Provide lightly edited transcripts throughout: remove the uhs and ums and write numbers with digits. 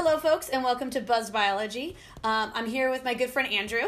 Hello, folks, and welcome to Buzz Biology. I'm here with my good friend Andrew.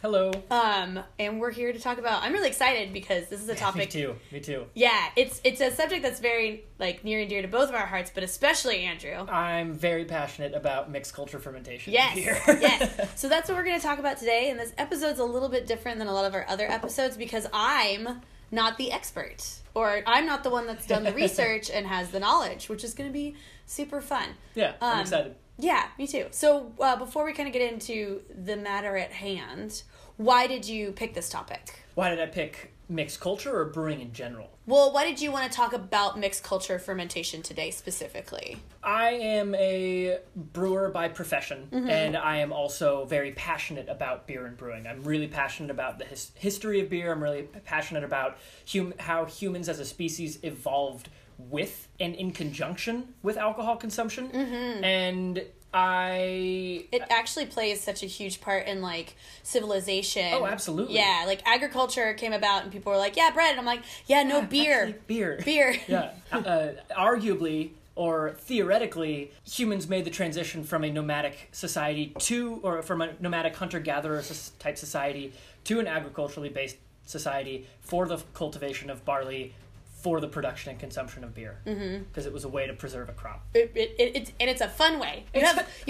Hello. And we're here to talk about. I'm really excited because this is a topic. Me too. Yeah, it's a subject that's very near and dear to both of our hearts, but especially Andrew. I'm very passionate about mixed culture fermentation. Yes. Here. Yes. So that's what we're going to talk about today. And this episode's a little bit different than a lot of our other episodes because I'm not the expert, or I'm not the one that's done the research and has the knowledge, which is going to be super fun. Yeah, I'm excited. Yeah, me too. So before we kind of get into the matter at hand, why did you pick this topic? Why did I pick mixed culture or brewing in general? Well, why did you want to talk about mixed culture fermentation today specifically? I am a brewer by profession, and I am also very passionate about beer and brewing. I'm really passionate about the history of beer. I'm really passionate about how humans as a species evolved with and in conjunction with alcohol consumption, and it actually plays such a huge part in civilization. Oh, absolutely. Yeah, agriculture came about and people were like, yeah, bread, and I'm like, yeah, no, beer. Yeah. Arguably or theoretically, humans made the transition from a nomadic society from a nomadic hunter-gatherer type society to an agriculturally based society for the cultivation of barley, for the production and consumption of beer, because it was a way to preserve a crop. And it's a fun way. You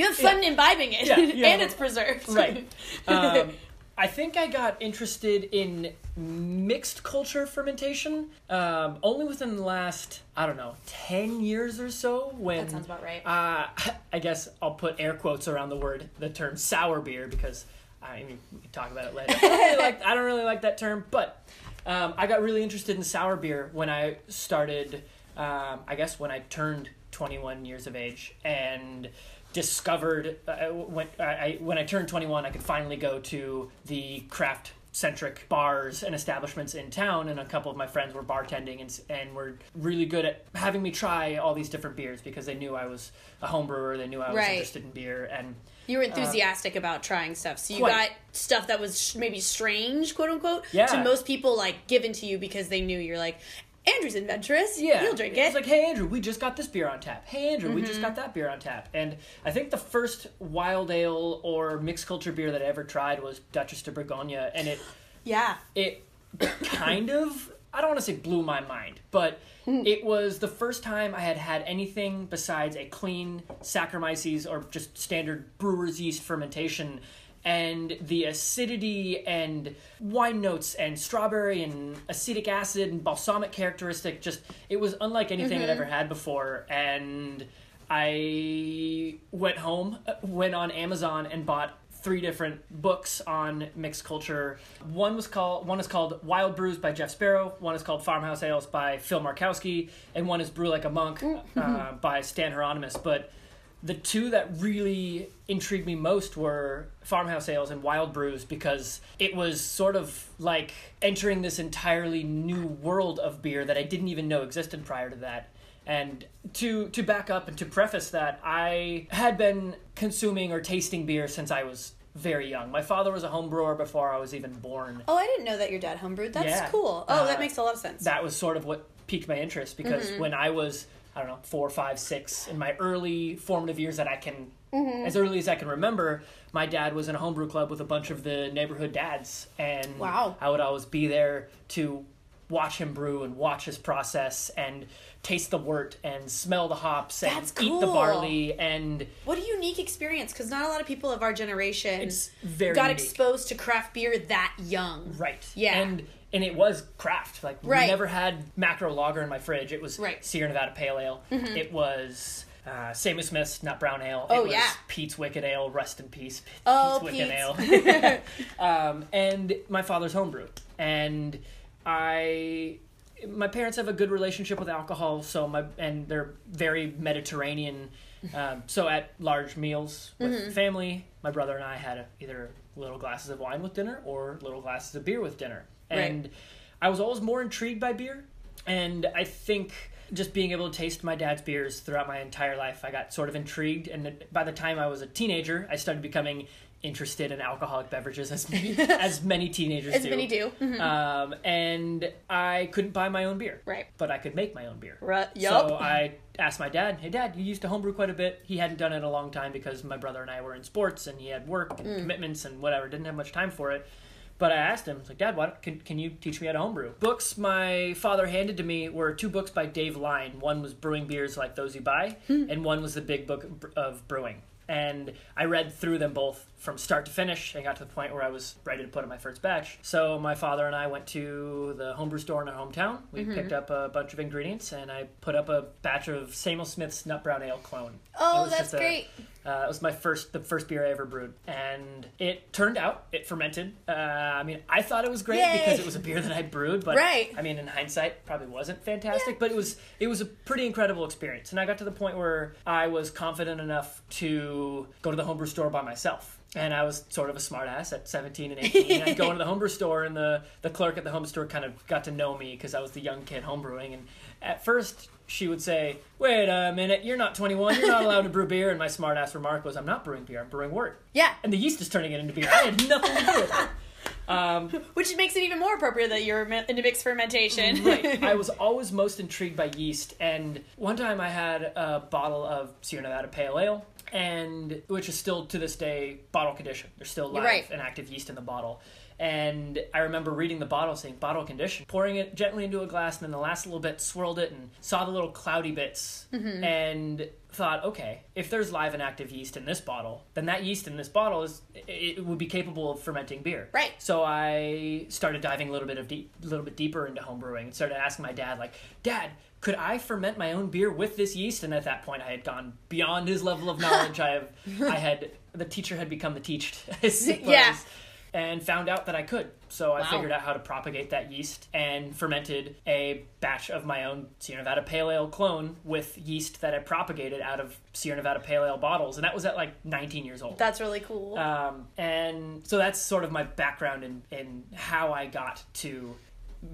have fun imbibing it, and it's preserved. Right. I think I got interested in mixed culture fermentation only within the last, 10 years or so. That sounds about right. I guess I'll put air quotes around the term sour beer, because we can talk about it later. I don't really like that term, but... I got really interested in sour beer when I started, when I turned 21 years of age and discovered, when I turned 21, I could finally go to the craft-centric bars and establishments in town, and a couple of my friends were bartending and were really good at having me try all these different beers because they knew I was a home brewer, they knew I was interested in beer, and... You were enthusiastic about trying stuff, so you got stuff that was maybe strange, quote unquote, to most people, given to you because they knew you're Andrew's adventurous, he'll drink it. It's hey Andrew, we just got this beer on tap. Hey Andrew, we just got that beer on tap. And I think the first wild ale or mixed culture beer that I ever tried was Duchess de Bourgogne, and it kind of, I don't want to say blew my mind, but it was the first time I had anything besides a clean Saccharomyces or just standard brewer's yeast fermentation, and the acidity and wine notes and strawberry and acetic acid and balsamic characteristic, it was unlike anything I'd ever had before, and I went home, went on Amazon and bought 3 different books on mixed culture. One is called Wild Brews by Jeff Sparrow, one is called Farmhouse Ales by Phil Markowski, and one is Brew Like a Monk by Stan Hieronymus. But the 2 that really intrigued me most were Farmhouse Ales and Wild Brews, because it was sort of entering this entirely new world of beer that I didn't even know existed prior to that. And to back up and to preface that, I had been consuming or tasting beer since I was very young. My father was a home brewer before I was even born. Oh, I didn't know that your dad homebrewed. That's cool. Oh, that makes a lot of sense. That was sort of what piqued my interest, because when I was, 4, 5, 6, in my early formative years that I can, as early as I can remember, my dad was in a homebrew club with a bunch of the neighborhood dads. And I would always be there to watch him brew and watch his process and taste the wort and smell the hops and eat the barley. And what a unique experience, because not a lot of people of our generation got exposed to craft beer that young. Right. Yeah. And it was craft. We never had macro lager in my fridge. It was Sierra Nevada Pale Ale. It was Samuel Smith's Nut Brown Ale. It was Pete's Wicked Ale. Rest in peace, Pete's Wicked Ale. And my father's homebrew. And my parents have a good relationship with alcohol, and they're very Mediterranean. So at large meals with family, my brother and I had either little glasses of wine with dinner or little glasses of beer with dinner. And I was always more intrigued by beer, and I think just being able to taste my dad's beers throughout my entire life, I got sort of intrigued. And by the time I was a teenager, I started becoming interested in alcoholic beverages, as many teenagers do. As many do. Mm-hmm. And I couldn't buy my own beer. Right. But I could make my own beer. Right. Yep. So I asked my dad, hey, Dad, you used to homebrew quite a bit. He hadn't done it in a long time because my brother and I were in sports and he had work and commitments and whatever. Didn't have much time for it. But I asked him, I was like, Dad, can you teach me how to homebrew? Books my father handed to me were two books by Dave Line. One was Brewing Beers Like Those You Buy, and one was The Big Book of Brewing. And I read through them both from start to finish and got to the point where I was ready to put in my first batch. So my father and I went to the homebrew store in our hometown. We picked up a bunch of ingredients, and I put up a batch of Samuel Smith's Nut Brown Ale clone. Oh, that's great. It was the first beer I ever brewed. And it turned out, it fermented. I mean, I thought it was great because it was a beer that I brewed. But I mean, in hindsight, probably wasn't fantastic. Yeah. But it was a pretty incredible experience. And I got to the point where I was confident enough to go to the homebrew store by myself. And I was sort of a smartass at 17 and 18. I'd go into the homebrew store, and the clerk at the homebrew store kind of got to know me because I was the young kid homebrewing. And at first, she would say, wait a minute, you're not 21, you're not allowed to brew beer. And my smart-ass remark was, I'm not brewing beer, I'm brewing wort. Yeah. And the yeast is turning it into beer. I had nothing to do with it. Which makes it even more appropriate that you're into mixed fermentation. Right. I was always most intrigued by yeast. And one time I had a bottle of Sierra Nevada Pale Ale, and which is still to this day bottle conditioned. There's still live and active yeast in the bottle. And I remember reading the bottle saying bottle conditioned, pouring it gently into a glass, and then the last little bit swirled it and saw the little cloudy bits and thought, okay, if there's live and active yeast in this bottle, then that yeast in this bottle it would be capable of fermenting beer. Right. So I started diving a little bit deeper into homebrewing and started asking my dad, like, Dad, could I ferment my own beer with this yeast? And at that point, I had gone beyond his level of knowledge. The teacher had become the teached. Yeah. And found out that I could. So I figured out how to propagate that yeast and fermented a batch of my own Sierra Nevada Pale Ale clone with yeast that I propagated out of Sierra Nevada Pale Ale bottles. And that was at like 19 years old. That's really cool. And so that's sort of my background in how I got to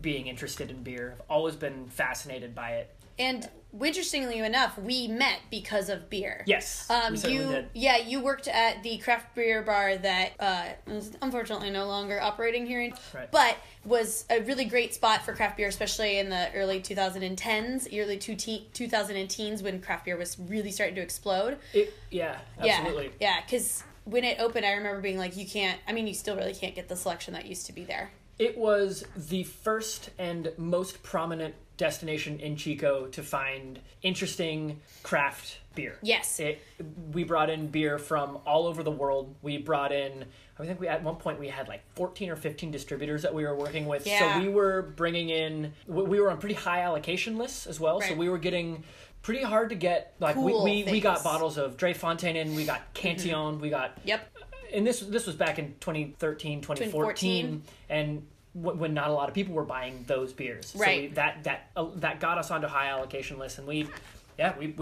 being interested in beer. I've always been fascinated by it. And interestingly enough, we met because of beer. Yes, we certainly did. Yeah, you worked at the craft beer bar that is unfortunately no longer operating here, but was a really great spot for craft beer, especially in the early 2010s, early 2000s when craft beer was really starting to explode. Yeah, absolutely. Yeah, because when it opened, I remember being like, you still really can't get the selection that used to be there. It was the first and most prominent destination in Chico to find interesting craft beer. Yes. We brought in beer from all over the world. We brought in, I think at one point we had like 14 or 15 distributors that we were working with. Yeah. So we were bringing in, we were on pretty high allocation lists as well. Right. So we were getting pretty hard to get, like cool we got bottles of Dre Fontaine, we got Cantillon, we got... Yep. And this was back in 2013, 2014, and when not a lot of people were buying those beers. Right. So that got us onto high allocation lists, and we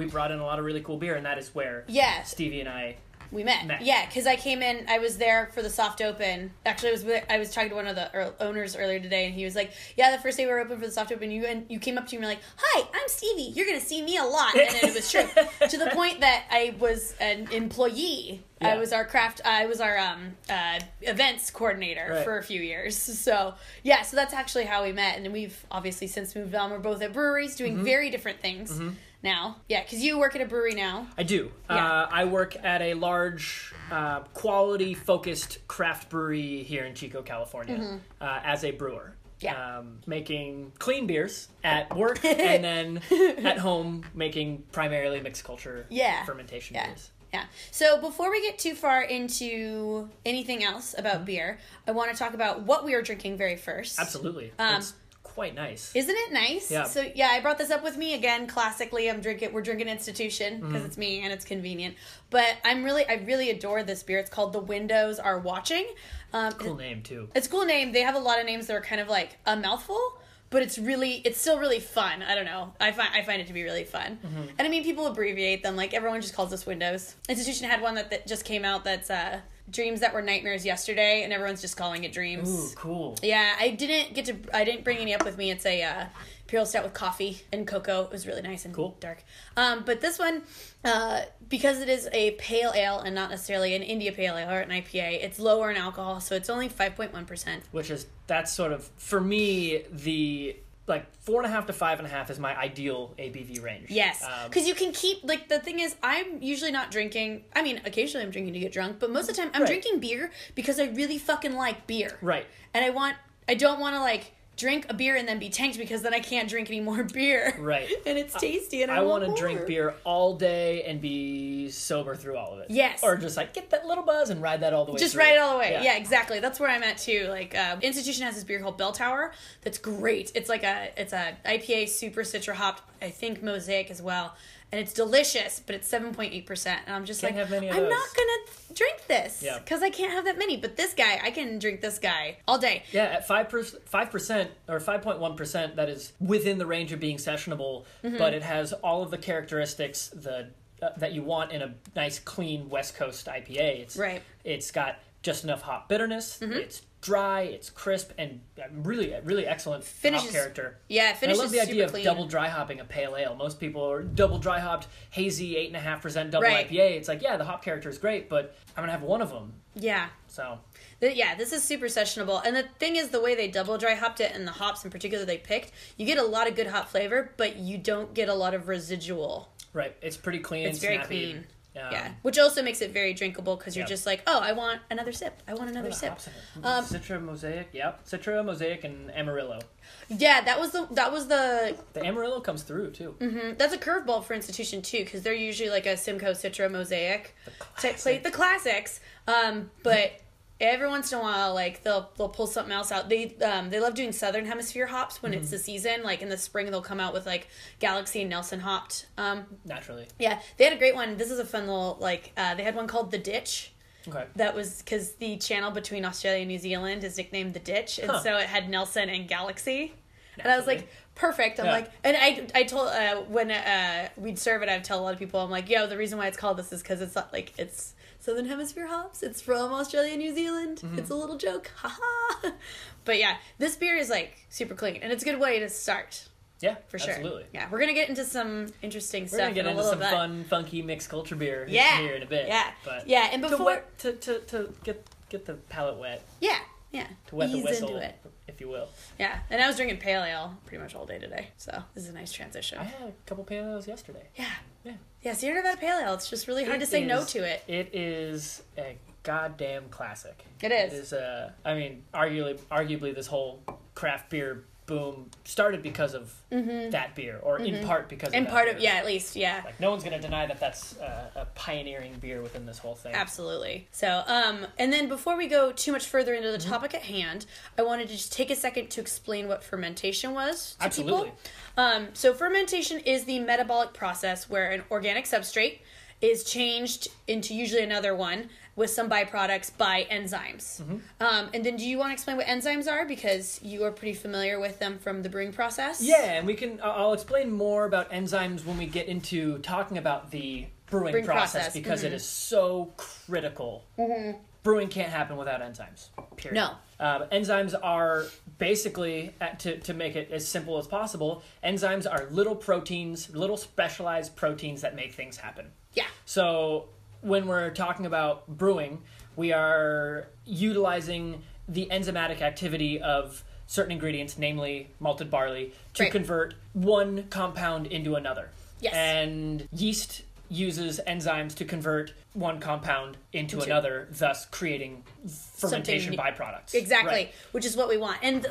brought in a lot of really cool beer, and that is where Stevie and I... We met. Yeah, because I came in, I was there for the soft open. Actually, I was talking to one of the owners earlier today, and he was like, yeah, the first day we were open for the soft open, you came up to me and were like, hi, I'm Stevie, you're going to see me a lot. And it was true. To the point that I was an employee. Yeah. I was our events coordinator for a few years. So, yeah, so that's actually how we met. And we've obviously since moved on. We're both at breweries doing very different things. Mm-hmm. Now, yeah, because you work at a brewery now. I do. Yeah. I work at a large, quality-focused craft brewery here in Chico, California, as a brewer. Yeah, making clean beers at work, and then at home making primarily mixed culture fermentation beers. Yeah. So before we get too far into anything else about beer, I want to talk about what we are drinking very first. Absolutely. It's quite nice. Isn't it nice? Yeah. So yeah, I brought this up with me again. Classically, we're drinking Institution because it's me and it's convenient. But I really adore this beer. It's called The Windows Are Watching. Cool name too. It's a cool name. They have a lot of names that are kind of like a mouthful, but it's still really fun. I don't know. I find it to be really fun. Mm-hmm. And I mean, people abbreviate them. Like everyone just calls this Windows. Institution had one that just came out that's dreams that were nightmares yesterday, and everyone's just calling it dreams. Ooh, cool. Yeah, I didn't bring any up with me. It's a imperial stout with coffee and cocoa. It was really nice and cool. Dark. But this one, because it is a pale ale and not necessarily an India pale ale or an IPA, it's lower in alcohol, so it's only 5.1%. Which is, that's sort of, for me, the... like 4.5 to 5.5 is my ideal ABV range. Yes, because you can keep, like, the thing is, I'm usually not drinking. I mean, occasionally I'm drinking to get drunk, but most of the time I'm drinking beer because I really fucking like beer. Right. And I don't want to like drink a beer and then be tanked because then I can't drink any more beer. Right. And it's tasty, and I want to drink beer all day and be sober through all of it. Yes. Or just like get that little buzz and ride that all the way. Just ride it all the way. Yeah, exactly. That's where I'm at too. Like Institution has this beer called Bell Tower. That's great. It's like it's a IPA super Citra hopped. I think Mosaic as well. And it's delicious, but it's 7.8%. And I'm just I'm not going to drink this because I can't have that many. But this guy, I can drink this guy all day. Yeah, at 5% or 5.1%, that is within the range of being sessionable, but it has all of the characteristics that you want in a nice, clean West Coast IPA. It's got just enough hop bitterness. It's dry, it's crisp, and really, really excellent hop character. Yeah, it finishes super clean. I love the idea of double dry hopping a pale ale. Most people are double dry hopped, hazy 8.5% double IPA. It's like, yeah, the hop character is great, but I'm gonna have one of them. Yeah. So. Yeah, this is super sessionable. And the thing is, the way they double dry hopped it and the hops in particular they picked, you get a lot of good hop flavor, but you don't get a lot of residual. Right. It's pretty clean. It's very clean. Yeah, which also makes it very drinkable because you're just like, oh, I want another sip. I want another sip. Citra, Mosaic, Citra, Mosaic, and Amarillo. Yeah, that was the... The Amarillo comes through, too. Mm-hmm. That's a curveball for Institution, too, because they're usually like a Simcoe, Citra, Mosaic. The classics. But... Every once in a while, like, they'll pull something else out. They love doing Southern Hemisphere hops when it's the season. Like, in the spring, they'll come out with, like, Galaxy and Nelson hopped. Naturally. Yeah. They had a great one. This is a fun little, like, they had one called The Ditch. Okay. That was because the channel between Australia and New Zealand is nicknamed The Ditch. And so it had Nelson and Galaxy. Naturally. And I was like, perfect. I'm like, and I told, when we'd serve it, I'd tell a lot of people, I'm like, yo, the reason why it's called this is because it's not, like, it's... Southern Hemisphere hops. It's from Australia and New Zealand. It's a little joke. Ha-ha. But yeah, this beer is like super clean. And it's a good way to start. Yeah, for sure. Absolutely. Yeah, we're going to get into some interesting stuff. We're going to get into some fun, funky mixed culture beer here in a bit. Yeah. But yeah, and before... To get the palate wet. Yeah, yeah. To wet the whistle, into it, if you will. Yeah, and I was drinking pale ale pretty much all day today. So this is a nice transition. I had a couple pale ales yesterday. Yeah. Yeah, Sierra Nevada Pale Ale. It's just really hard to say no to it. It is a goddamn classic. It is. It is arguably this whole craft beer boom started because of that beer, or in part because of that. At least, yeah. Like, no one's going to deny that that's a pioneering beer within this whole thing. Absolutely. So, and then before we go too much further into the topic at hand, I wanted to just take a second to explain what fermentation was to people. So fermentation is the metabolic process where an organic substrate is changed into usually another one with some byproducts by enzymes. And then do you want to explain what enzymes are? Because you are pretty familiar with them from the brewing process. Yeah, and I'll explain more about enzymes when we get into talking about the brewing process because it is so critical. Brewing can't happen without enzymes, period. No. Enzymes are basically, to make it as simple as possible, enzymes are little specialized proteins that make things happen. Yeah. So when we're talking about brewing, we are utilizing the enzymatic activity of certain ingredients, namely malted barley, to convert one compound into another. Yes. And yeast uses enzymes to convert one compound into another, thus creating fermentation byproducts. Exactly, which is what we want. And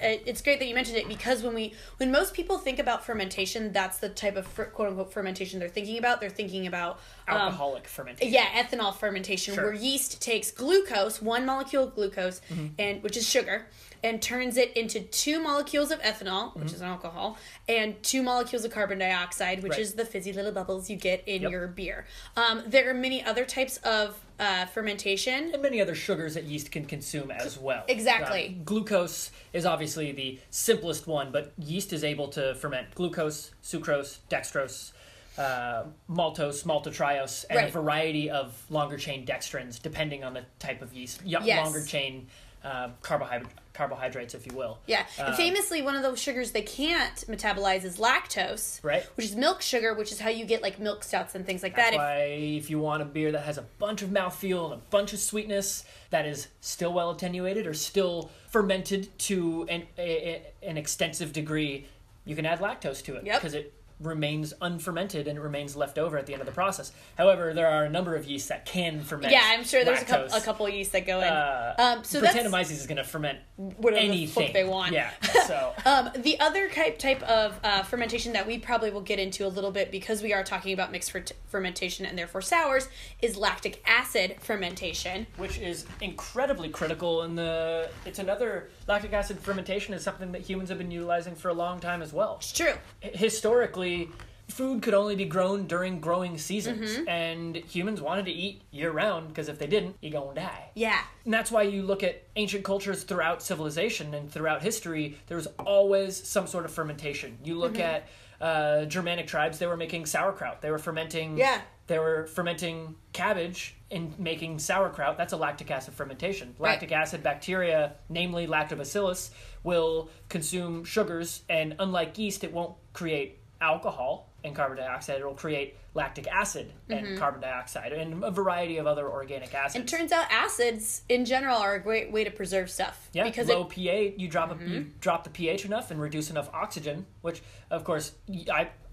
it's great that you mentioned it because when most people think about fermentation, that's the type of quote-unquote fermentation they're thinking about. They're thinking about... alcoholic fermentation. Yeah, ethanol fermentation, where yeast takes glucose, one molecule of glucose, and which is sugar, and turns it into 2 molecules of ethanol, which is an alcohol, and 2 molecules of carbon dioxide, which is the fizzy little bubbles you get in your beer. There are many other types of fermentation. And many other sugars that yeast can consume as well. Exactly. Glucose is obviously the simplest one, but yeast is able to ferment glucose, sucrose, dextrose, maltose, maltotriose, and a variety of longer chain dextrins, depending on the type of yeast. Longer chain carbohydrates, if you will. Yeah. And famously, one of those sugars they can't metabolize is lactose, which is milk sugar, which is how you get like milk stouts and things like that. That's why if you want a beer that has a bunch of mouthfeel and a bunch of sweetness that is still well attenuated or still fermented to an extensive degree, you can add lactose to it because it remains unfermented and it remains left over at the end of the process. However, there are a number of yeast that can ferment. Yeah, I'm sure there's a couple of yeast that go in. So Brettanomyces is going to ferment anything the fuck they want. Yeah. So the other type of fermentation that we probably will get into a little bit, because we are talking about mixed fermentation and therefore sours, is lactic acid fermentation, which is incredibly critical. Lactic acid fermentation is something that humans have been utilizing for a long time as well. It's true. Historically, food could only be grown during growing seasons, and humans wanted to eat year-round, because if they didn't, you're gonna die. Yeah. And that's why you look at ancient cultures throughout civilization and throughout history, there was always some sort of fermentation. You look at Germanic tribes, they were making sauerkraut. They were fermenting... Yeah. They were fermenting cabbage and making sauerkraut. That's a lactic acid fermentation. Lactic acid bacteria, namely Lactobacillus, will consume sugars, and unlike yeast, it won't create alcohol and carbon dioxide. It'll create lactic acid and carbon dioxide and a variety of other organic acids. And it turns out acids in general are a great way to preserve stuff. Yeah, because low pH, you drop the pH enough and reduce enough oxygen, which of course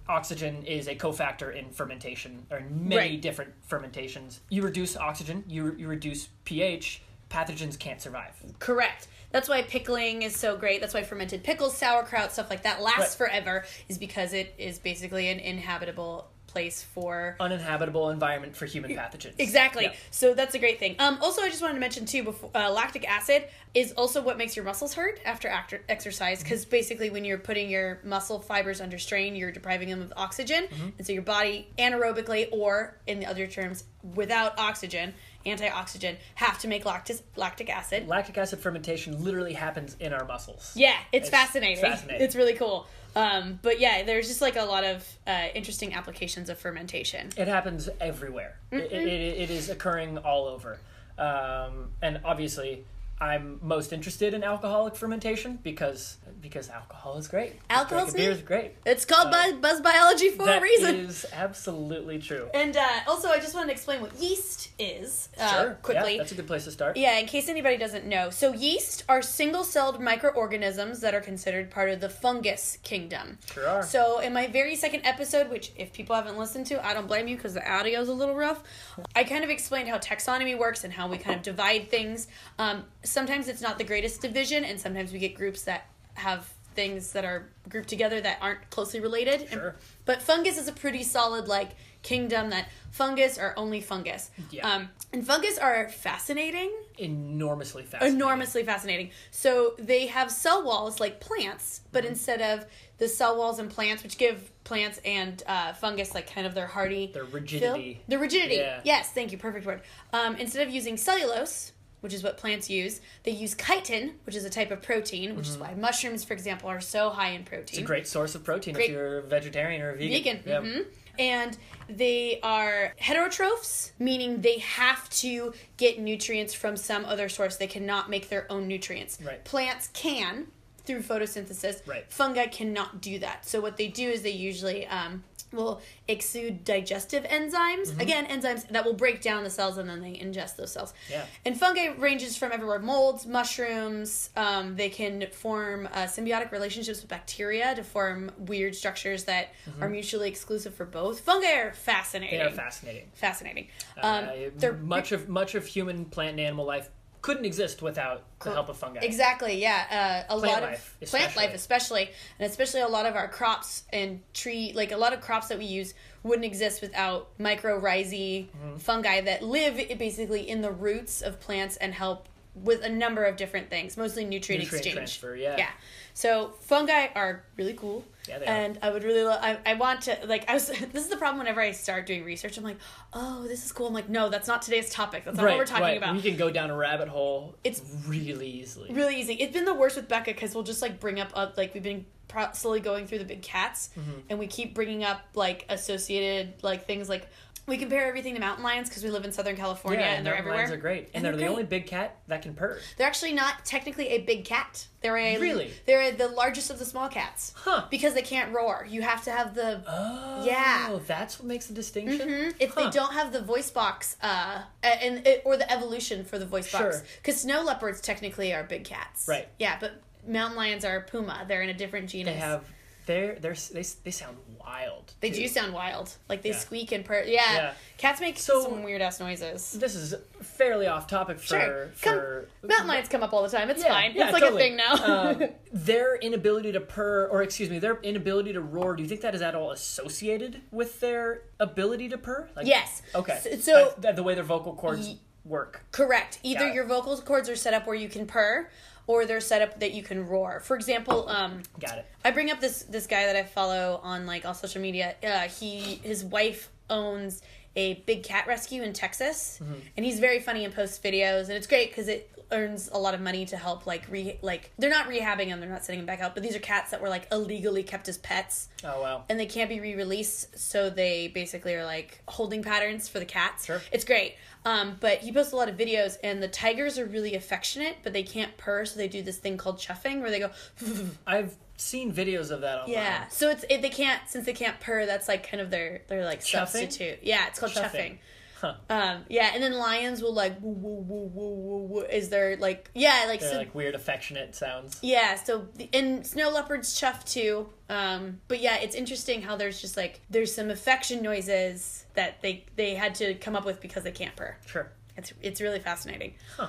oxygen is a cofactor in fermentation, or in many different fermentations. You reduce oxygen, you reduce pH, pathogens can't survive. Correct. That's why pickling is so great. That's why fermented pickles, sauerkraut, stuff like that lasts forever, is because it is basically an inhabitable place for... uninhabitable environment for human pathogens. Exactly. Yep. So that's a great thing. Also, I just wanted to mention, too, before, lactic acid is also what makes your muscles hurt after exercise, because basically when you're putting your muscle fibers under strain, you're depriving them of oxygen, and so your body anaerobically, or in the other terms, without oxygen... anti-oxygen, have to make lactic acid. Lactic acid fermentation literally happens in our muscles. Yeah, it's fascinating. It's really cool. But yeah, there's just like a lot of interesting applications of fermentation. It happens everywhere. It is occurring all over. And obviously, I'm most interested in alcoholic fermentation because alcohol is great. Alcohol's beer is great. It's called Buzz Biology for a reason. That is absolutely true. And also, I just wanted to explain what yeast is quickly. Yeah, that's a good place to start. Yeah, in case anybody doesn't know. So yeast are single-celled microorganisms that are considered part of the fungus kingdom. Sure are. So in my very second episode, which if people haven't listened to, I don't blame you because the audio's a little rough, I kind of explained how taxonomy works and how we kind of divide things. Sometimes it's not the greatest division, and sometimes we get groups that have things that are grouped together that aren't closely related. Sure. But fungus is a pretty solid, like, kingdom that fungus are only fungus. Yeah. And fungus are fascinating. Enormously fascinating. So they have cell walls like plants, but instead of the cell walls in plants, which give plants and fungus like kind of their hardy... their rigidity. Their rigidity. Yeah. Yes, thank you. Perfect word. Instead of using cellulose... which is what plants use. They use chitin, which is a type of protein, which is why mushrooms, for example, are so high in protein. It's a great source of protein if you're a vegetarian or a vegan. Yeah. And they are heterotrophs, meaning they have to get nutrients from some other source. They cannot make their own nutrients. Right. Plants can, through photosynthesis. Right. Fungi cannot do that. So what they do is they usually... will exude digestive enzymes. Again, enzymes that will break down the cells and then they ingest those cells. Yeah. And fungi ranges from everywhere. Molds, mushrooms. They can form symbiotic relationships with bacteria to form weird structures that are mutually exclusive for both. Fungi are fascinating. They are fascinating. Much of human, plant, and animal life couldn't exist without the help of fungi. Exactly, yeah. Plant life, especially. And especially a lot of our crops and a lot of crops that we use wouldn't exist without mycorrhizae fungi that live basically in the roots of plants and help with a number of different things, mostly nutrient exchange. Transfer, yeah. Yeah. So fungi are really cool. Yeah, they are. And I would really love, I want to, like, I was, this is the problem whenever I start doing research, I'm like, oh, this is cool. I'm like, no, that's not today's topic. That's not what we're talking about. We can go down a rabbit hole. It's really easy. It's been the worst with Becca because we'll just, like, bring up, like, we've been slowly going through the big cats, mm-hmm. and we keep bringing up, like, associated, like, things like, we compare everything to mountain lions because we live in Southern California and they're everywhere. Mountain lions are great. And they're the only big cat that can purr. They're actually not technically a big cat. They're they're the largest of the small cats. Huh. Because they can't roar. You have to have the... Oh. Yeah. That's what makes the distinction? Mm-hmm. If they don't have the voice box or the evolution for the voice box. Because snow leopards technically are big cats. Right. Yeah, but mountain lions are puma. They're in a different genus. They have... They sound wild. They do sound wild. Like, they squeak and purr. Yeah. Cats make some weird-ass noises. This is fairly off-topic for... Sure. Mountain lions come up all the time. It's fine. Yeah, it's like a thing now. Their inability to purr, or excuse me, their inability to roar, do you think that is at all associated with their ability to purr? Like, yes. Okay. So... the way their vocal cords work. Correct. Either your vocal cords are set up where you can purr, or they're set up that you can roar. For example, got it. I bring up this guy that I follow on, like, all social media. His wife owns a big cat rescue in Texas, mm-hmm. and he's very funny and posts videos, and it's great because it earns a lot of money to help, like, they're not rehabbing them, they're not sending them back out, but these are cats that were, like, illegally kept as pets. Oh, wow. And they can't be re-released, so they basically are, like, holding patterns for the cats. Sure. It's great. But he posts a lot of videos, and the tigers are really affectionate, but they can't purr, so they do this thing called chuffing, where they go... I've seen videos of that online. Yeah, so since they can't purr, that's, like, kind of their like, chuffing? Substitute. Yeah, it's called chuffing. Huh. And then lions will, like, woo, woo, woo, woo, woo, woo, is there, like, yeah, like... They're, like, weird, affectionate sounds. Yeah, and snow leopards chuff, too. But, yeah, it's interesting how there's just, like, there's some affection noises that they had to come up with because they can't purr. Sure. It's really fascinating. Huh.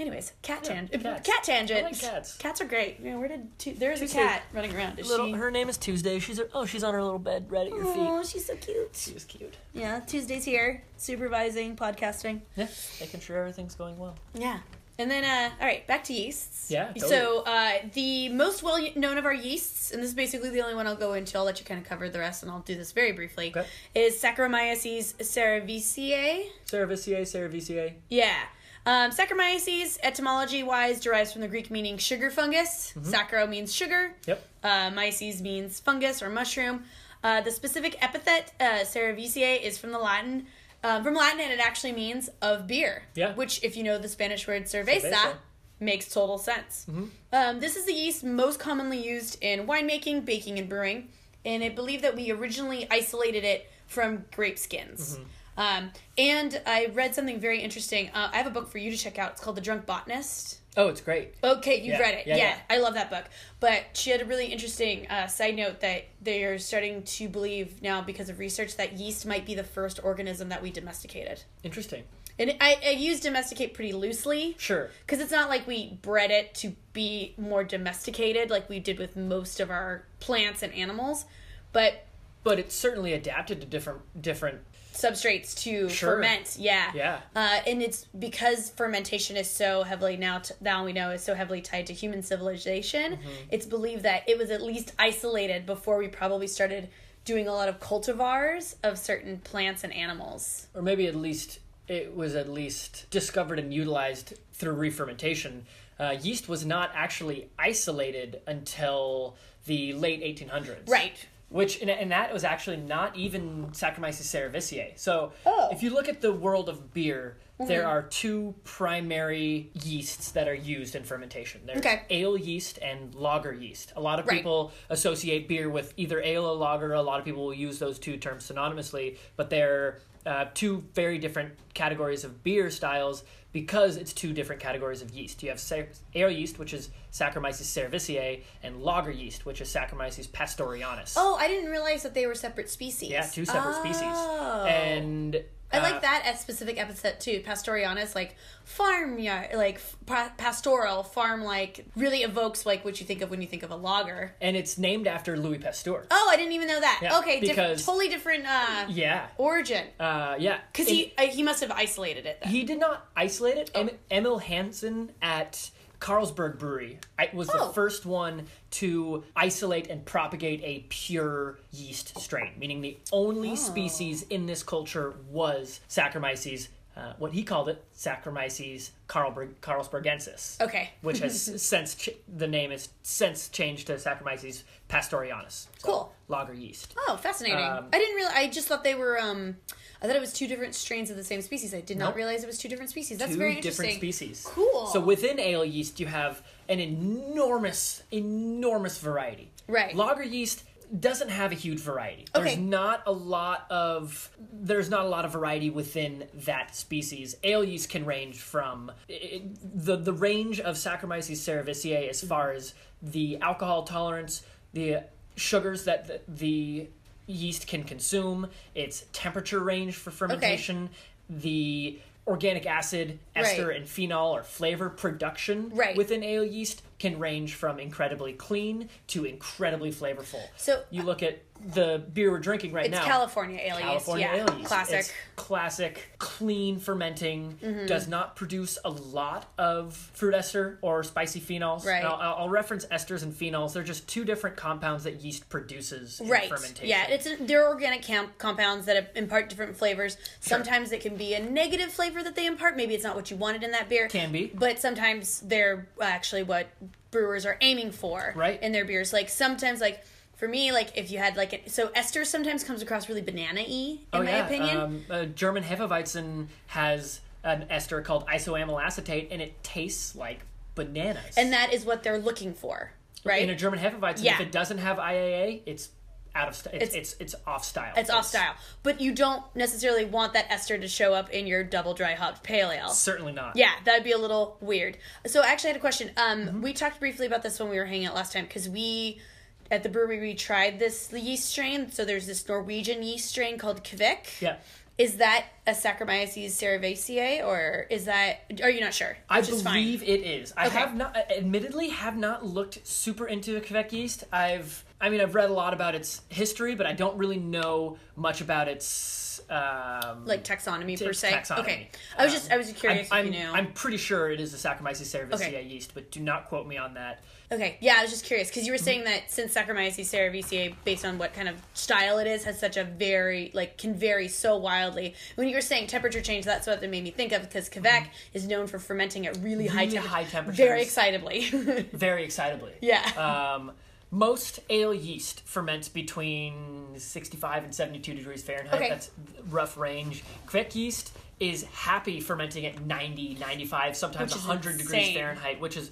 Anyways, cat tangent. I like cats. Cats are great. You know, there's Tuesday. A cat running around. Her name is Tuesday. She's on her little bed right at your feet. Oh, she's so cute. She's cute. Yeah, Tuesday's here, supervising, podcasting. Yeah, making sure everything's going well. Yeah. And then, all right, back to yeasts. Yeah, totally. So the most well-known of our yeasts, and this is basically the only one I'll go into, I'll let you kind of cover the rest, and I'll do this very briefly, okay. is Saccharomyces cerevisiae. Yeah. Saccharomyces, etymology-wise, derives from the Greek meaning sugar fungus. Mm-hmm. Saccharo means sugar. Yep. Myces means fungus or mushroom. The specific epithet, cerevisiae, is from the Latin... and it actually means of beer. Yeah. Which, if you know the Spanish word cerveza, makes total sense. Mm-hmm. This is the yeast most commonly used in winemaking, baking, and brewing. And I believe that we originally isolated it from grape skins. Mm-hmm. And I read something very interesting. I have a book for you to check out. It's called The Drunk Botanist. Oh, it's great. Okay, you've read it. Yeah, I love that book. But she had a really interesting side note that they are starting to believe now because of research that yeast might be the first organism that we domesticated. Interesting. And I use domesticate pretty loosely. Sure. Because it's not like we bred it to be more domesticated like we did with most of our plants and animals. But it certainly adapted to different substrates to ferment, yeah. And it's because fermentation is so heavily now we know is so heavily tied to human civilization. Mm-hmm. It's believed that it was at least isolated before we probably started doing a lot of cultivars of certain plants and animals, or maybe at least it was at least discovered and utilized through re-fermentation. Yeast was not actually isolated until the late 1800s, right? Which, and that was actually not even Saccharomyces cerevisiae. So, if you look at the world of beer, mm-hmm. there are two primary yeasts that are used in fermentation. There's ale yeast and lager yeast. A lot of people associate beer with either ale or lager. A lot of people will use those two terms synonymously, but they're two very different categories of beer styles because it's two different categories of yeast. You have ale yeast, which is Saccharomyces cerevisiae, and lager yeast, which is Saccharomyces pastorianus. Oh, I didn't realize that they were separate species. Yeah, two separate species. And I like that as specific epithet too. Pastorianus, like farmyard, like pastoral, farm, like really evokes like what you think of when you think of a lager. And it's named after Louis Pasteur. Oh, I didn't even know that. Yeah, okay, because totally different. Yeah. Origin. Yeah. Because he must have isolated it then. He did not isolate it. Oh. Emil Hansen at Carlsberg Brewery was the first one to isolate and propagate a pure yeast strain, meaning the only species in this culture was Saccharomyces, what he called it, Saccharomyces carlsbergensis. Okay. Which has since, the name has since changed to Saccharomyces pastorianus. So cool. Lager yeast. Oh, fascinating. I just thought they were, I thought it was two different strains of the same species. I did not realize it was two different species. That's very interesting. Two different species. Cool. So within ale yeast, you have an enormous variety. Right. Lager yeast doesn't have a huge variety. Okay. There's not a lot of variety within that species. Ale yeast can range from the range of Saccharomyces cerevisiae as far as the alcohol tolerance, the sugars that the yeast can consume, its temperature range for fermentation, the organic acid, ester, and phenol or flavor production within ale yeast can range from incredibly clean to incredibly flavorful. So you look at the beer we're drinking right now. It's California ale yeast. Ale yeast. Classic. It's classic, clean fermenting, does not produce a lot of fruit ester or spicy phenols. Right. I'll reference esters and phenols. They're just two different compounds that yeast produces in fermentation. Yeah, they're organic compounds that impart different flavors. Sometimes it can be a negative flavor that they impart. Maybe it's not what you wanted in that beer. Can be. But sometimes they're actually what brewers are aiming for in their beers. Like sometimes, like for me, like if you had like ester sometimes comes across really banana-y in my opinion. German Hefeweizen has an ester called isoamyl acetate, and it tastes like bananas. And that is what they're looking for, right? In a German Hefeweizen, if it doesn't have IAA, it's out of style. It's off style. It's off style. But you don't necessarily want that ester to show up in your double dry hopped pale ale. Certainly not. Yeah, that'd be a little weird. So actually I had a question. We talked briefly about this when we were hanging out last time, because at the brewery we tried this yeast strain. So there's this Norwegian yeast strain called Kveik. Yeah. Is that a Saccharomyces cerevisiae, or is that... Are you not sure? I believe it is. I have not looked super into Kveik yeast. I've read a lot about its history, but I don't really know much about its... like taxonomy, per se? Taxonomy. Okay. I was just curious if you knew. I'm pretty sure it is a Saccharomyces cerevisiae yeast, but do not quote me on that. Okay. Yeah, I was just curious, because you were saying that since Saccharomyces cerevisiae, based on what kind of style it is, has such a can vary so wildly. When you were saying temperature change, that's what it made me think of, because Kveik is known for fermenting at really high temperatures. Very excitably. Very excitably. Yeah. Most ale yeast ferments between 65 and 72 degrees Fahrenheit. Okay. That's rough range. Kveik yeast is happy fermenting at 90, 95, sometimes 100 degrees Fahrenheit, which is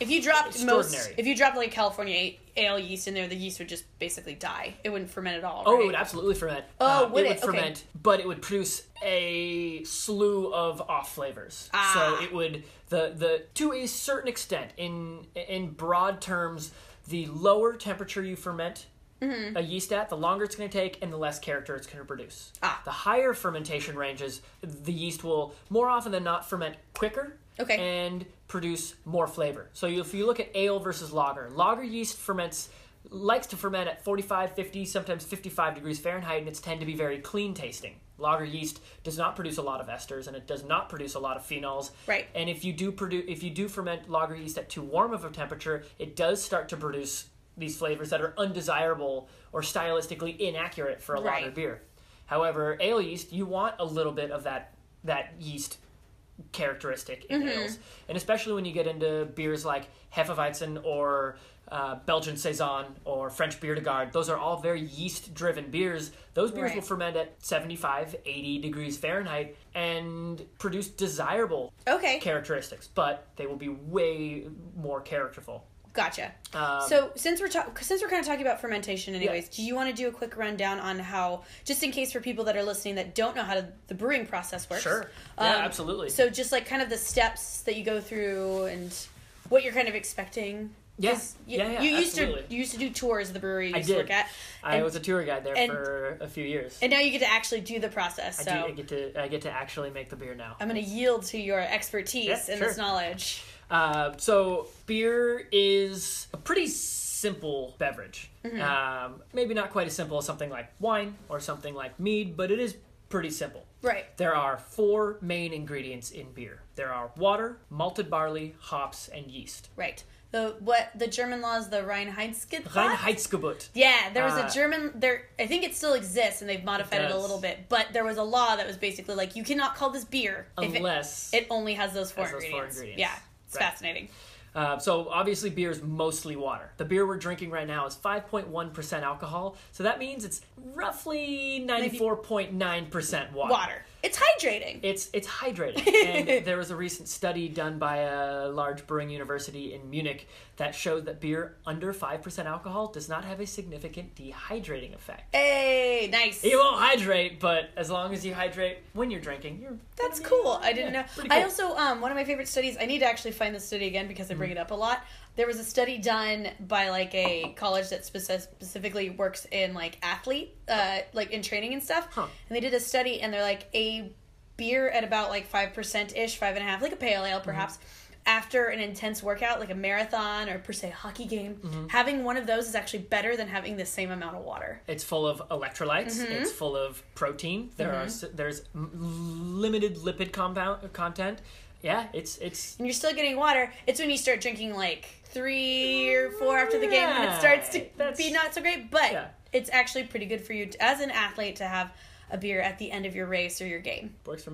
if you dropped like California ale yeast in there, the yeast would just basically die. It wouldn't ferment at all, right? Oh, it would absolutely ferment. Oh, would it? Okay. Ferment, but it would produce a slew of off flavors. Ah. So it would to a certain extent, in broad terms, the lower temperature you ferment a yeast at, the longer it's going to take and the less character it's going to produce. The higher fermentation ranges, the yeast will more often than not ferment quicker and produce more flavor. So if you look at ale versus lager, lager yeast likes to ferment at 45, 50, sometimes 55 degrees Fahrenheit, and it's tend to be very clean tasting. Lager yeast does not produce a lot of esters, and it does not produce a lot of phenols. Right. And if you do ferment lager yeast at too warm of a temperature, it does start to produce these flavors that are undesirable or stylistically inaccurate for a lager beer. However, ale yeast, you want a little bit of that yeast characteristic in ales, and especially when you get into beers like Hefeweizen or Belgian Saison or French Bier de Garde. Those are all very yeast-driven beers. Those beers will ferment at 75, 80 degrees Fahrenheit and produce desirable characteristics, but they will be way more characterful. Gotcha. So since we're kind of talking about fermentation anyways, do you want to do a quick rundown on how, just in case for people that are listening that don't know how the brewing process works? Sure. Yeah, absolutely. So just like kind of the steps that you go through and what you're kind of expecting. Yes. You used to do tours of the brewery you used to work at. I was a tour guide there for a few years. And now you get to actually do the process. I get to actually make the beer now. I'm going to yield to your expertise this knowledge. So beer is a pretty simple beverage. Mm-hmm. Maybe not quite as simple as something like wine or something like mead, but it is pretty simple. Right. There are four main ingredients in beer. There are water, malted barley, hops, and yeast. Right. The German law is the Reinheitsgebot? Reinheitsgebot. Yeah, there was a German, I think it still exists and they've modified it a little bit, but there was a law that was basically like, you cannot call this beer unless it only has those four ingredients. Yeah, it's fascinating. So obviously beer is mostly water. The beer we're drinking right now is 5.1% alcohol, so that means it's roughly 94.9% water. It's hydrating. It's hydrating. And there was a recent study done by a large brewing university in Munich that showed that beer under 5% alcohol does not have a significant dehydrating effect. Hey, nice. You won't hydrate, but as long as you hydrate when you're drinking, you're... That's cool. I didn't know. Cool. I also, one of my favorite studies, I need to actually find this study again because I bring it up a lot. There was a study done by like a college that specifically works in like athlete, like in training and stuff. Huh. And they did a study and they're like a beer at about like 5%-ish, 5.5, like a pale ale perhaps, after an intense workout, like a marathon or per se a hockey game, having one of those is actually better than having the same amount of water. It's full of electrolytes. It's full of protein. There's limited lipid content. Yeah, it's... And you're still getting water. It's when you start drinking, like, 3 or 4 after the game when it starts to be not so great. But it's actually pretty good for you as an athlete to have a beer at the end of your race or your game. Works for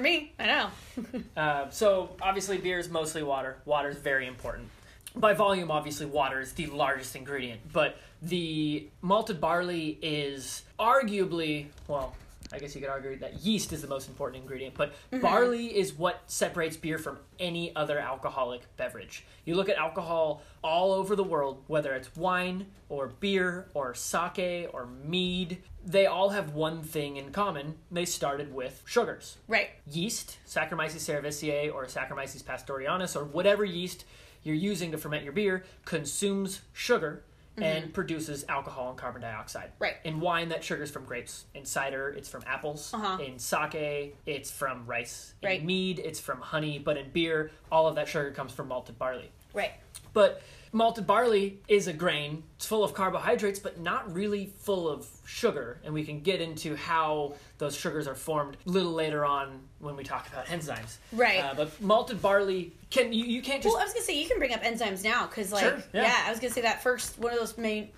me. I know. So, obviously, beer is mostly water. Water is very important. By volume, obviously, water is the largest ingredient. But the malted barley is arguably... Well... I guess you could argue that yeast is the most important ingredient, but barley is what separates beer from any other alcoholic beverage. You look at alcohol all over the world, whether it's wine or beer or sake or mead, they all have one thing in common. They started with sugars. Right. Yeast, Saccharomyces cerevisiae or Saccharomyces pastorianus or whatever yeast you're using to ferment your beer consumes sugar and produces alcohol and carbon dioxide. Right. In wine, that sugar's from grapes. In cider, it's from apples. In sake, it's from rice. In mead, it's from honey. But in beer, all of that sugar comes from malted barley. Right. But malted barley is a grain. It's full of carbohydrates, but not really full of sugar. And we can get into how those sugars are formed a little later on when we talk about enzymes. Right. But malted barley, you can't just... Well, I was going to say, you can bring up enzymes now, because, like... Sure, yeah, I was going to say that first, one of those main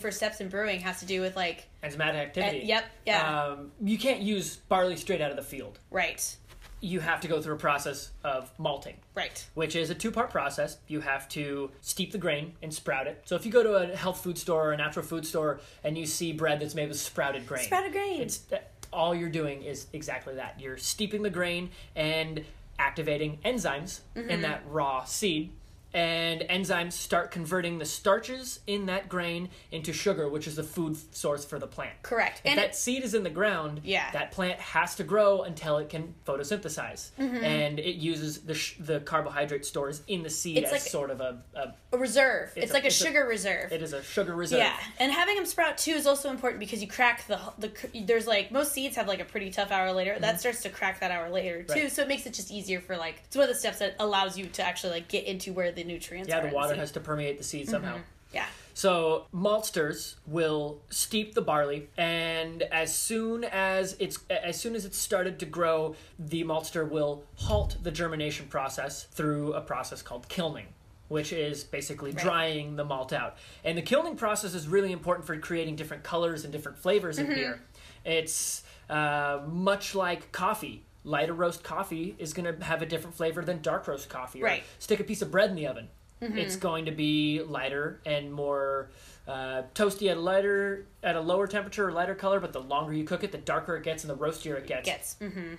first steps in brewing has to do with, like... Enzymatic activity. You can't use barley straight out of the field. Right. You have to go through a process of malting. Right. Which is a two-part process. You have to steep the grain and sprout it. So if you go to a health food store or a natural food store and you see bread that's made with sprouted grain. It's, all you're doing is exactly that. You're steeping the grain and activating enzymes in that raw seed. And enzymes start converting the starches in that grain into sugar, which is the food source for the plant. Correct. If that seed is in the ground, that plant has to grow until it can photosynthesize. And it uses the carbohydrate stores in the seed as like sort of a reserve. It's like a sugar reserve. It is a sugar reserve. Yeah, and having them sprout, too, is also important because you crack the there's like, most seeds have like a pretty tough hour later. That starts to crack that hour later, too. Right. So it makes it just easier for like, it's one of the steps that allows you to actually like get into where the nutrients are. Yeah, the water has to permeate the seed somehow. Yeah. So maltsters will steep the barley, and as soon as it's started to grow, the maltster will halt the germination process through a process called kilning, which is basically drying the malt out. And the kilning process is really important for creating different colors and different flavors in beer. It's much like coffee. Lighter roast coffee is going to have a different flavor than dark roast coffee. Right. Stick a piece of bread in the oven. It's going to be lighter and more toasty at a lower temperature or lighter color, but the longer you cook it, the darker it gets and the roastier it gets.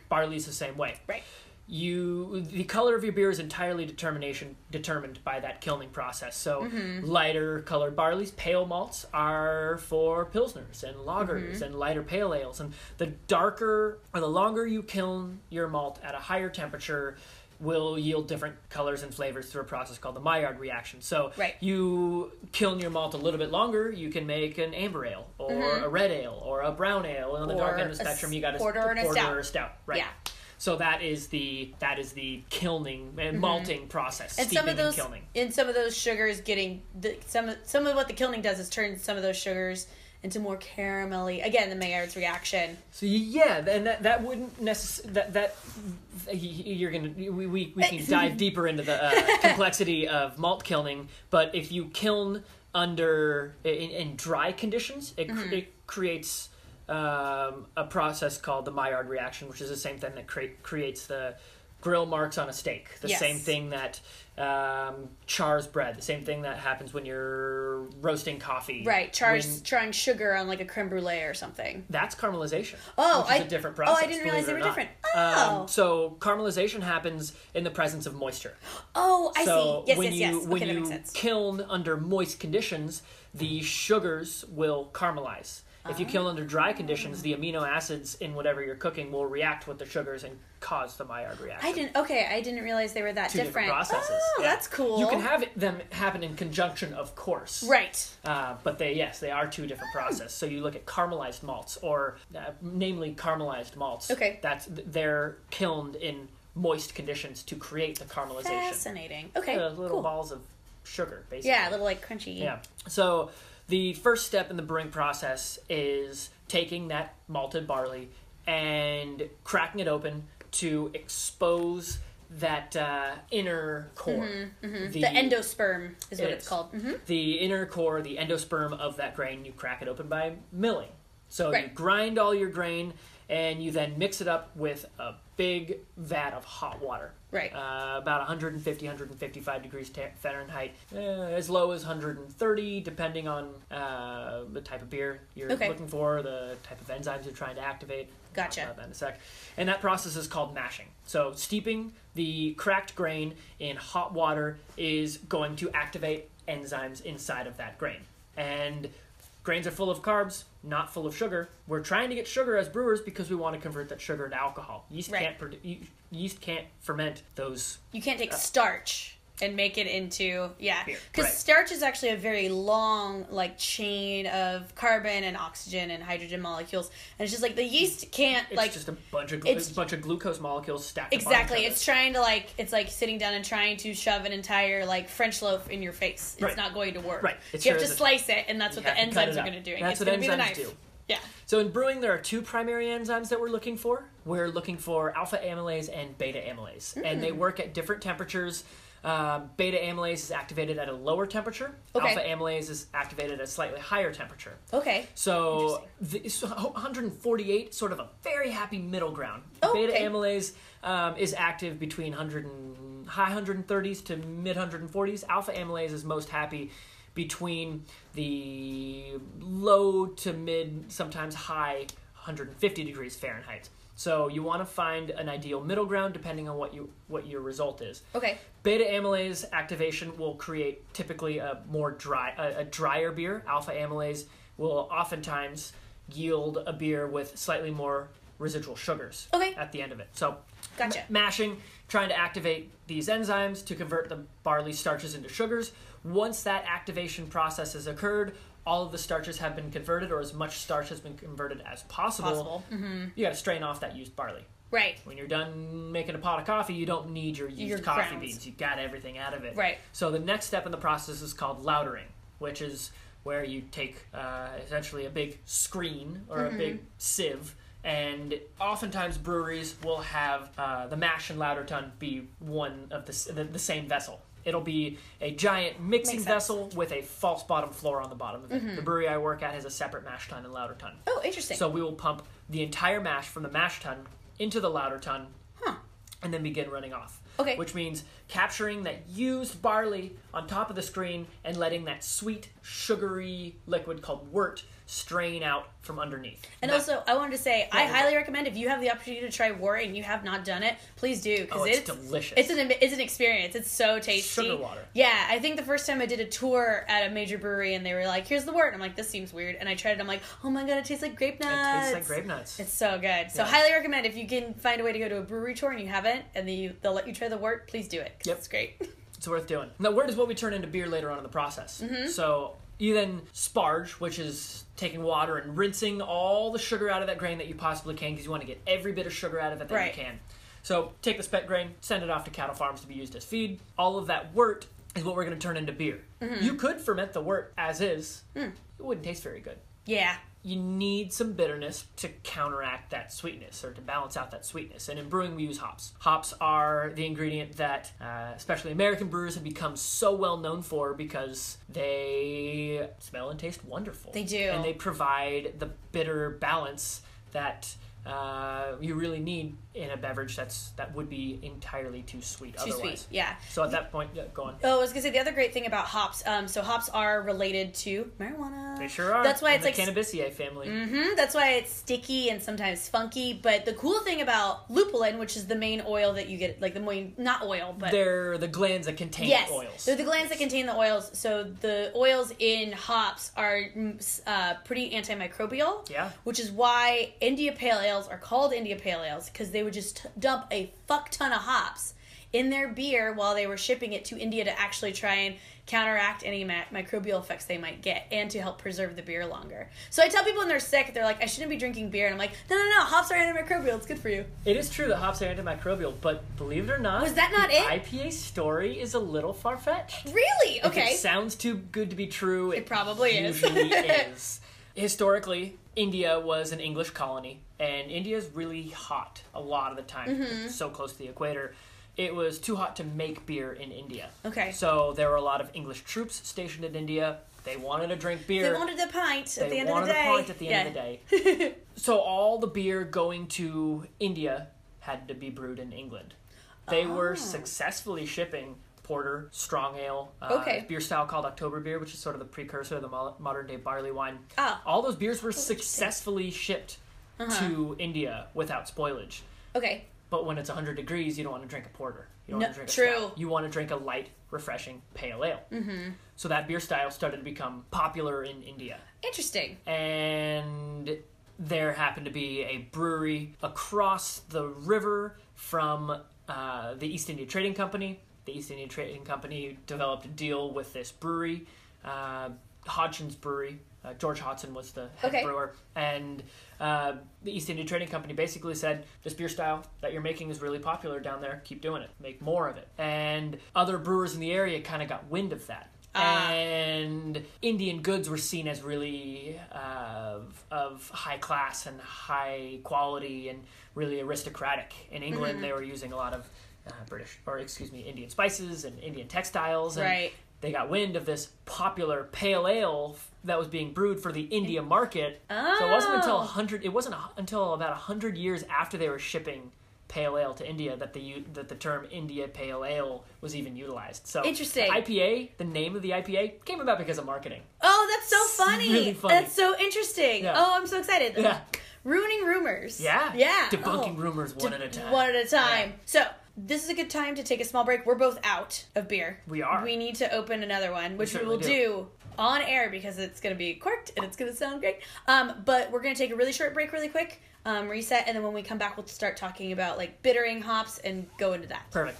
Barley's the same way. Right. The color of your beer is entirely determined by that kilning process. So lighter colored barleys, pale malts are for pilsners and lagers and lighter pale ales. And the darker or the longer you kiln your malt at a higher temperature, will yield different colors and flavors through a process called the Maillard reaction. So you kiln your malt a little bit longer, you can make an amber ale or a red ale or a brown ale. And on the dark end of the spectrum, you got a porter or a stout. Right. Yeah. So that is the kilning and malting process, and steeping and kilning. And some of those sugars getting some of what the kilning does is turn some of those sugars into more caramelly. Again, the Maillard's reaction. So yeah, and that wouldn't necessarily we can dive deeper into the complexity of malt kilning. But if you kiln under in dry conditions, it creates a process called the Maillard reaction, which is the same thing that creates the grill marks on a steak, the same thing that chars bread, the same thing that happens when you're roasting coffee. Right, charring sugar on like a creme brulee or something. That's caramelization. Oh, which is a different process. Oh, I didn't realize they were different. Oh. So caramelization happens in the presence of moisture. Oh, I see. Yes. When that makes sense. Kiln under moist conditions, the sugars will caramelize. If you kiln under dry conditions, the amino acids in whatever you're cooking will react with the sugars and cause the Maillard reaction. I didn't realize they were that different processes. Oh, yeah. That's cool. You can have them happen in conjunction, of course. Right. But they are two different processes. So you look at caramelized malts, or namely caramelized malts. Okay. They're kilned in moist conditions to create the caramelization. Fascinating. Okay. Little balls of sugar, basically. Yeah, a little like crunchy. Yeah. So the first step in the brewing process is taking that malted barley and cracking it open to expose that inner core. Mm-hmm, mm-hmm. The endosperm is what it's called. Mm-hmm. The inner core, the endosperm of that grain, you crack it open by milling. So you grind all your grain, and you then mix it up with a big vat of hot water. Right. About 150, 155 degrees Fahrenheit, as low as 130, depending on the type of beer you're looking for, the type of enzymes you're trying to activate. Gotcha. I'll talk about that in a sec. And that process is called mashing. So steeping the cracked grain in hot water is going to activate enzymes inside of that grain. And grains are full of carbs, not full of sugar. We're trying to get sugar as brewers because we want to convert that sugar to alcohol. Yeast can't ferment those. You can't take starch and make it into beer. Because starch is actually a very long chain of carbon and oxygen and hydrogen molecules, and it's just the yeast can't. It's just a bunch of glucose molecules stacked. Exactly, it's trying to it's like sitting down and trying to shove an entire French loaf in your face. It's not going to work. Right, you have to slice it, and that's what the enzymes are going to do. That's what enzymes do. Yeah. So in brewing, there are two primary enzymes that we're looking for. We're looking for alpha amylase and beta amylase, and they work at different temperatures. Beta amylase is activated at a lower temperature. Okay. Alpha amylase is activated at a slightly higher temperature. Okay. So, 148, sort of a very happy middle ground. Okay. Beta amylase is active between high 130s to mid 140s. Alpha amylase is most happy between the low to mid, sometimes high 150 degrees Fahrenheit. So you want to find an ideal middle ground depending on what your result is. Okay. Beta amylase activation will create typically a drier beer. Alpha amylase will oftentimes yield a beer with slightly more residual sugars at the end of it. So gotcha. Mashing, trying to activate these enzymes to convert the barley starches into sugars. Once that activation process has occurred, all of the starches have been converted, or as much starch has been converted as possible. Mm-hmm. You got to strain off that used barley. Right. When you're done making a pot of coffee, you don't need your used coffee beans. You got everything out of it. Right. So the next step in the process is called lautering, which is where you take essentially a big screen or a big sieve, and oftentimes breweries will have the mash and lauter tun be one of the same vessel. It'll be a giant mixing vessel with a false bottom floor on the bottom of it. Mm-hmm. The brewery I work at has a separate mash tun and lauter tun. Oh, interesting. So we will pump the entire mash from the mash tun into the lauter tun and then begin running off. Okay. Which means capturing that used barley on top of the screen and letting that sweet, sugary liquid called wort strain out from underneath. And also, I wanted to say, I highly recommend, if you have the opportunity to try wort and you have not done it, please do. Because it's delicious. It's an experience. It's so tasty. Sugar water. Yeah, I think the first time I did a tour at a major brewery and they were like, here's the wort. And I'm like, this seems weird. And I tried it. I'm like, oh my God, it tastes like grape nuts. It's so good. So highly recommend, if you can find a way to go to a brewery tour and you haven't, haven't and they'll let you try the wort, please do it. Yep. It's great. It's worth doing. Now, wort is what we turn into beer later on in the process. Mm-hmm. So you then sparge, which is taking water and rinsing all the sugar out of that grain that you possibly can, because you want to get every bit of sugar out of it that you can. So take the spent grain, send it off to cattle farms to be used as feed. All of that wort is what we're going to turn into beer. Mm-hmm. You could ferment the wort as is. Mm. It wouldn't taste very good. Yeah. You need some bitterness to counteract that sweetness, or to balance out that sweetness. And in brewing, we use hops. Hops are the ingredient that especially American brewers have become so well known for, because they smell and taste wonderful. They do. And they provide the bitter balance that you really need in a beverage that would be entirely too sweet otherwise. Sweet, yeah. So at that point, yeah, go on. Oh, I was gonna say the other great thing about hops. So hops are related to marijuana. They sure are. That's why it's the Cannabaceae family. Mm-hmm. That's why it's sticky and sometimes funky. But the cool thing about lupulin, which is the main oil that you get, like the main not oil, but they're the glands that contain oils. They're the glands that contain the oils. So the oils in hops are pretty antimicrobial. Yeah. Which is why India Pale Ale are called India Pale Ales, because they would just dump a fuck ton of hops in their beer while they were shipping it to India to actually try and counteract any microbial effects they might get, and to help preserve the beer longer. So I tell people when they're sick, they're like, I shouldn't be drinking beer, and I'm like, no, hops are antimicrobial, it's good for you. It is true that hops are antimicrobial, but believe it or not, was that not it? IPA story is a little far-fetched. Really? Okay. If it sounds too good to be true, it probably usually is. Historically, India was an English colony, and India's really hot a lot of the time. Mm-hmm. It's so close to the equator. It was too hot to make beer in India. Okay. So there were a lot of English troops stationed in India. They wanted to drink beer. They wanted a pint at the end of the day. They wanted a pint at the end of the day. So all the beer going to India had to be brewed in England. They were successfully shipping porter, strong ale, beer style called Oktober beer, which is sort of the precursor of the modern day barley wine. Oh. All those beers were successfully shipped to India without spoilage. Okay. But when it's 100 degrees, you don't want to drink a porter. You don't want to drink a stout. You want to drink a light, refreshing pale ale. Mm-hmm. So that beer style started to become popular in India. Interesting. And there happened to be a brewery across the river from the East India Trading Company. The East India Trading Company developed a deal with this brewery, Hodgson's Brewery. George Hodgson was the head brewer. And the East India Trading Company basically said, this beer style that you're making is really popular down there. Keep doing it. Make more of it. And other brewers in the area kind of got wind of that. And Indian goods were seen as really of high class and high quality and really aristocratic. In England, they were using a lot of Indian spices and Indian textiles, and they got wind of this popular pale ale that was being brewed for the India market. Oh. So it wasn't until about 100 years after they were shipping pale ale to India that the term India Pale Ale was even utilized. So interesting. The name of the IPA came about because of marketing. Oh, that's so funny. Really funny. That's so interesting. Yeah. Oh, I'm so excited. Yeah. Ruining rumors. Yeah. Yeah. Debunking rumors one at a time. One at a time. Yeah. So this is a good time to take a small break. We're both out of beer. We are. We need to open another one, which we will do on air, because it's going to be corked and it's going to sound great. But we're going to take a really short break really quick, reset, and then when we come back, we'll start talking about like bittering hops and go into that. Perfect.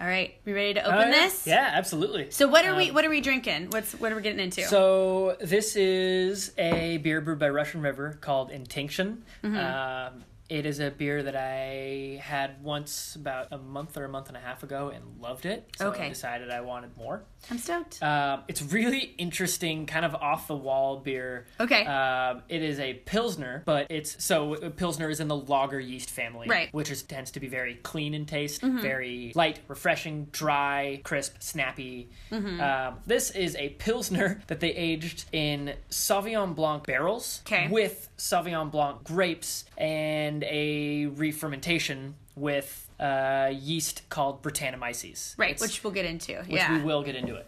All right, we ready to open this? Yeah, absolutely. So what are we drinking? What are we getting into? So this is a beer brewed by Russian River called Intinction. Mm-hmm. It is a beer that I had once about a month and a half ago and loved it. So I decided I wanted more. I'm stoked. It's really interesting, kind of off-the-wall beer. Okay. It is a Pilsner, but Pilsner is in the lager yeast family. Right. Which tends to be very clean in taste, very light, refreshing, dry, crisp, snappy. Mm-hmm. This is a Pilsner that they aged in Sauvignon Blanc barrels with Sauvignon Blanc grapes and a re-fermentation with yeast called Brettanomyces. Right, which we'll get into. Which we will get into it.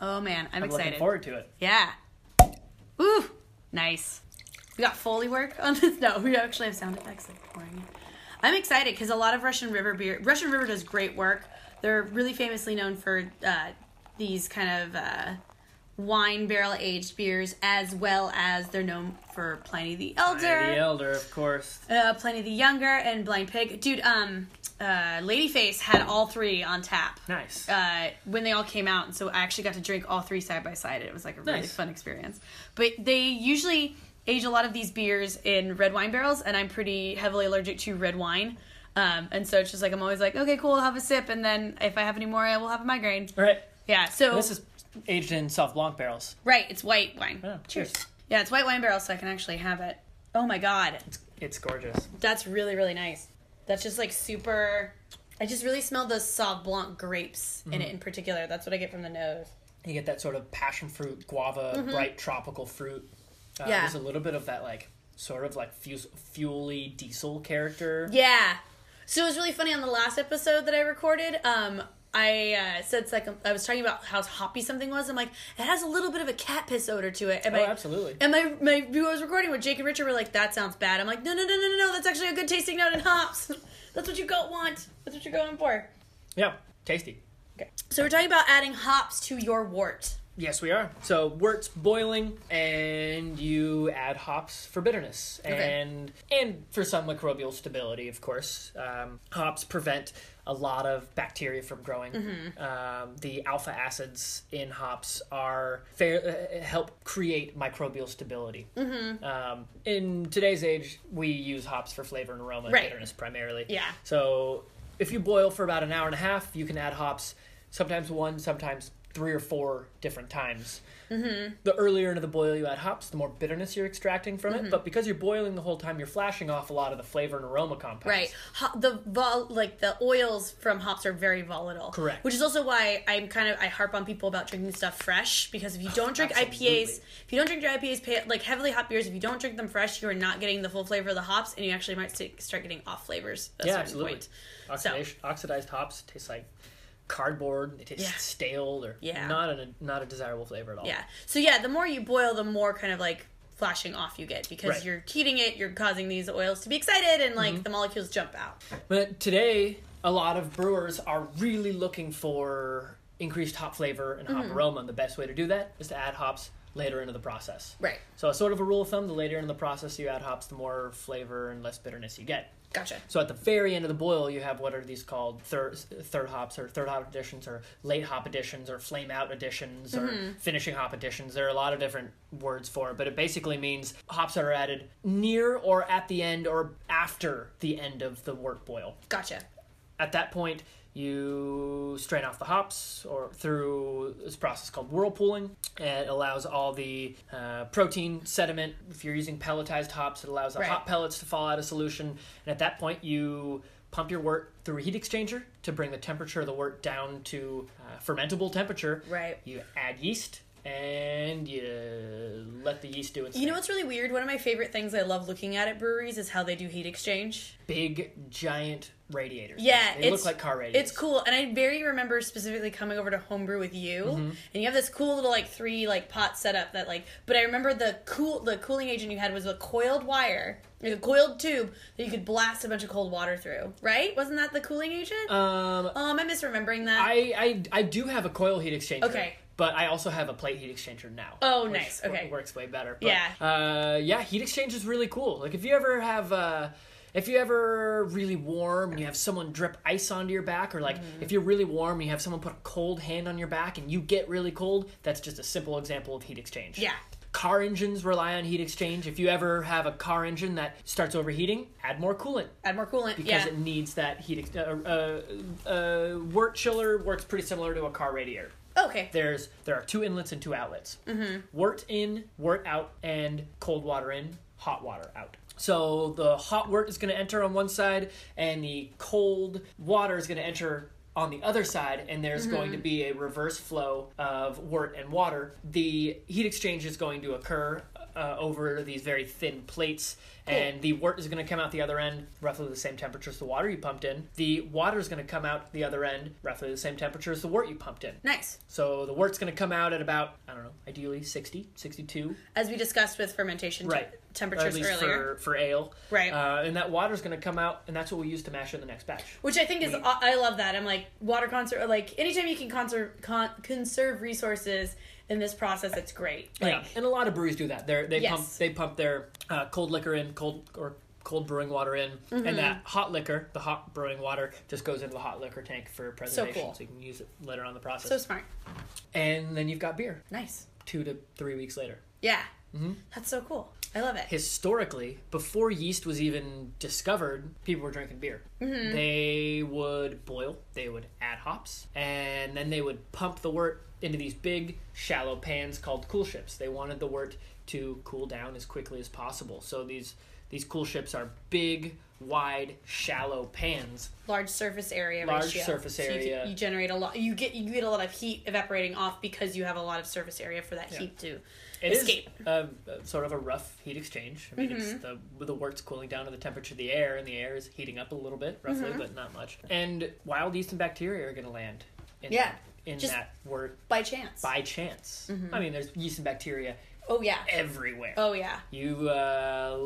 Oh man, I'm excited. Looking forward to it. Yeah. Ooh, nice. We got Foley work on this? No, we actually have sound effects like pouring. I'm excited because a lot of Russian River does great work. They're really famously known for these kind of wine barrel aged beers, as well as they're known for Pliny the Elder. Pliny the Elder, of course. Pliny the Younger and Blind Pig. Dude, Ladyface had all three on tap. Nice. When they all came out, and so I actually got to drink all three side by side. It was like a really fun experience. But they usually age a lot of these beers in red wine barrels, and I'm pretty heavily allergic to red wine. And so it's just like, I'm always like, okay, cool, I'll have a sip, and then if I have any more, I will have a migraine. Right. Yeah, so... This is aged in Sauvignon Blanc barrels. Right, it's white wine. Oh, cheers. Yeah, it's white wine barrels, so I can actually have it. Oh my god. It's gorgeous. That's really, really nice. That's just like super... I just really smell those Sauvignon Blanc grapes in it in particular. That's what I get from the nose. You get that sort of passion fruit, guava, bright tropical fruit. Yeah. There's a little bit of that like, sort of like fuely diesel character. Yeah. So it was really funny on the last episode that I recorded, I said, it's like, I was talking about how hoppy something was. I'm like, it has a little bit of a cat piss odor to it. And absolutely. And my who I was recording with, Jake and Richard, were like, that sounds bad. I'm like, no, that's actually a good tasting note in hops. That's what you want. That's what you're going for. Yeah, tasty. Okay. So we're talking about adding hops to your wort. Yes, we are. So wort's boiling, and you add hops for bitterness and for some microbial stability, of course. Hops prevent a lot of bacteria from growing. The alpha acids in hops are help create microbial stability. In today's age, we use hops for flavor and aroma and bitterness primarily. Yeah. So if you boil for about an hour and a half, you can add hops, sometimes one, sometimes 3 or 4 different times. The earlier into the boil you add hops, the more bitterness you're extracting from it. But because you're boiling the whole time, you're flashing off a lot of the flavor and aroma compounds. Right. The oils from hops are very volatile. Correct. Which is also why I harp on people about drinking stuff fresh, because if you don't drink IPAs, if you don't drink your IPAs, like heavily hop beers, if you don't drink them fresh, you are not getting the full flavor of the hops, and you actually might start getting off flavors at a certain point. Oxidized hops taste like cardboard. It tastes stale or not a desirable flavor at all. Yeah. So the more you boil, the more kind of like flashing off you get, because you're heating it, you're causing these oils to be excited, and like the molecules jump out. But today, a lot of brewers are really looking for increased hop flavor and hop aroma, and the best way to do that is to add hops later into the process. Right. So a sort of a rule of thumb, the later into the process you add hops, the more flavor and less bitterness you get. Gotcha. So at the very end of the boil, you have what are these called third hops, or third hop additions, or late hop additions, or flame out additions, or finishing hop additions. There are a lot of different words for it, but it basically means hops that are added near or at the end or after the end of the wort boil. Gotcha. At that point, you strain off the hops or through this process called whirlpooling. It allows all the protein, sediment. If you're using pelletized hops, it allows the hop pellets to fall out of solution. And at that point, you pump your wort through a heat exchanger to bring the temperature of the wort down to fermentable temperature. Right. You add yeast, and you let the yeast do its thing. You know what's really weird? One of my favorite things I love looking at breweries is how they do heat exchange. Big, giant radiators. Yeah. They look like car radiators. It's cool. And I remember specifically coming over to Homebrew with you, and you have this cool little, like, 3, like, pot setup that, like... But I remember the cooling agent you had was a coiled wire, like a coiled tube, that you could blast a bunch of cold water through, right? Wasn't that the cooling agent? I'm misremembering that. I do have a coil heat exchanger. Okay. But I also have a plate heat exchanger now. Oh, nice. Okay. Works way better. But, yeah. Heat exchange is really cool. Like, if you ever have, if you ever really warm and you have someone drip ice onto your back, or like if you're really warm and you have someone put a cold hand on your back and you get really cold, that's just a simple example of heat exchange. Yeah. Car engines rely on heat exchange. If you ever have a car engine that starts overheating, add more coolant. Because it needs that heat. Wort chiller works pretty similar to a car radiator. Okay. There are 2 inlets and 2 outlets. Wort in, wort out, and cold water in, hot water out. So the hot wort is going to enter on one side, and the cold water is going to enter on the other side, and there's going to be a reverse flow of wort and water. The heat exchange is going to occur over these very thin plates, and the wort is going to come out the other end roughly the same temperature as the water you pumped in. The water is going to come out the other end roughly the same temperature as the wort you pumped in. Nice. So the wort's going to come out at about, I don't know, ideally 60, 62. As we discussed with fermentation temperatures earlier. At least earlier. For ale. Right. And that water's going to come out, and that's what we use to mash in the next batch. Which I think is, I love that. I'm like, water conserve, like anytime you can conserve resources in this process, it's great. Like, yeah, and a lot of breweries do that. They pump their cold liquor in, cold brewing water in, mm-hmm. and that hot liquor, the hot brewing water, just goes into the hot liquor tank for preservation. So you can use it later on in the process. So smart. And then you've got beer. Nice. 2 to 3 weeks later. Yeah. Mm-hmm. That's so cool. I love it. Historically, before yeast was even discovered, people were drinking beer. Mm-hmm. They would boil, they would add hops, and then they would pump the wort into these big, shallow pans called cool ships. They wanted the wort to cool down as quickly as possible. So these cool ships are big, wide, shallow pans. Large surface area. So you generate a lot. You get a lot of heat evaporating off because you have a lot of surface area for that heat to escape. It is sort of a rough heat exchange. I mean, mm-hmm. it's the wort's cooling down to the temperature of the air, and the air is heating up a little bit, roughly, mm-hmm. but not much. And wild yeast and bacteria are going to land in that wort by chance. By chance. Mm-hmm. I mean, there's yeast and bacteria. Oh, yeah. Everywhere. Oh, yeah. You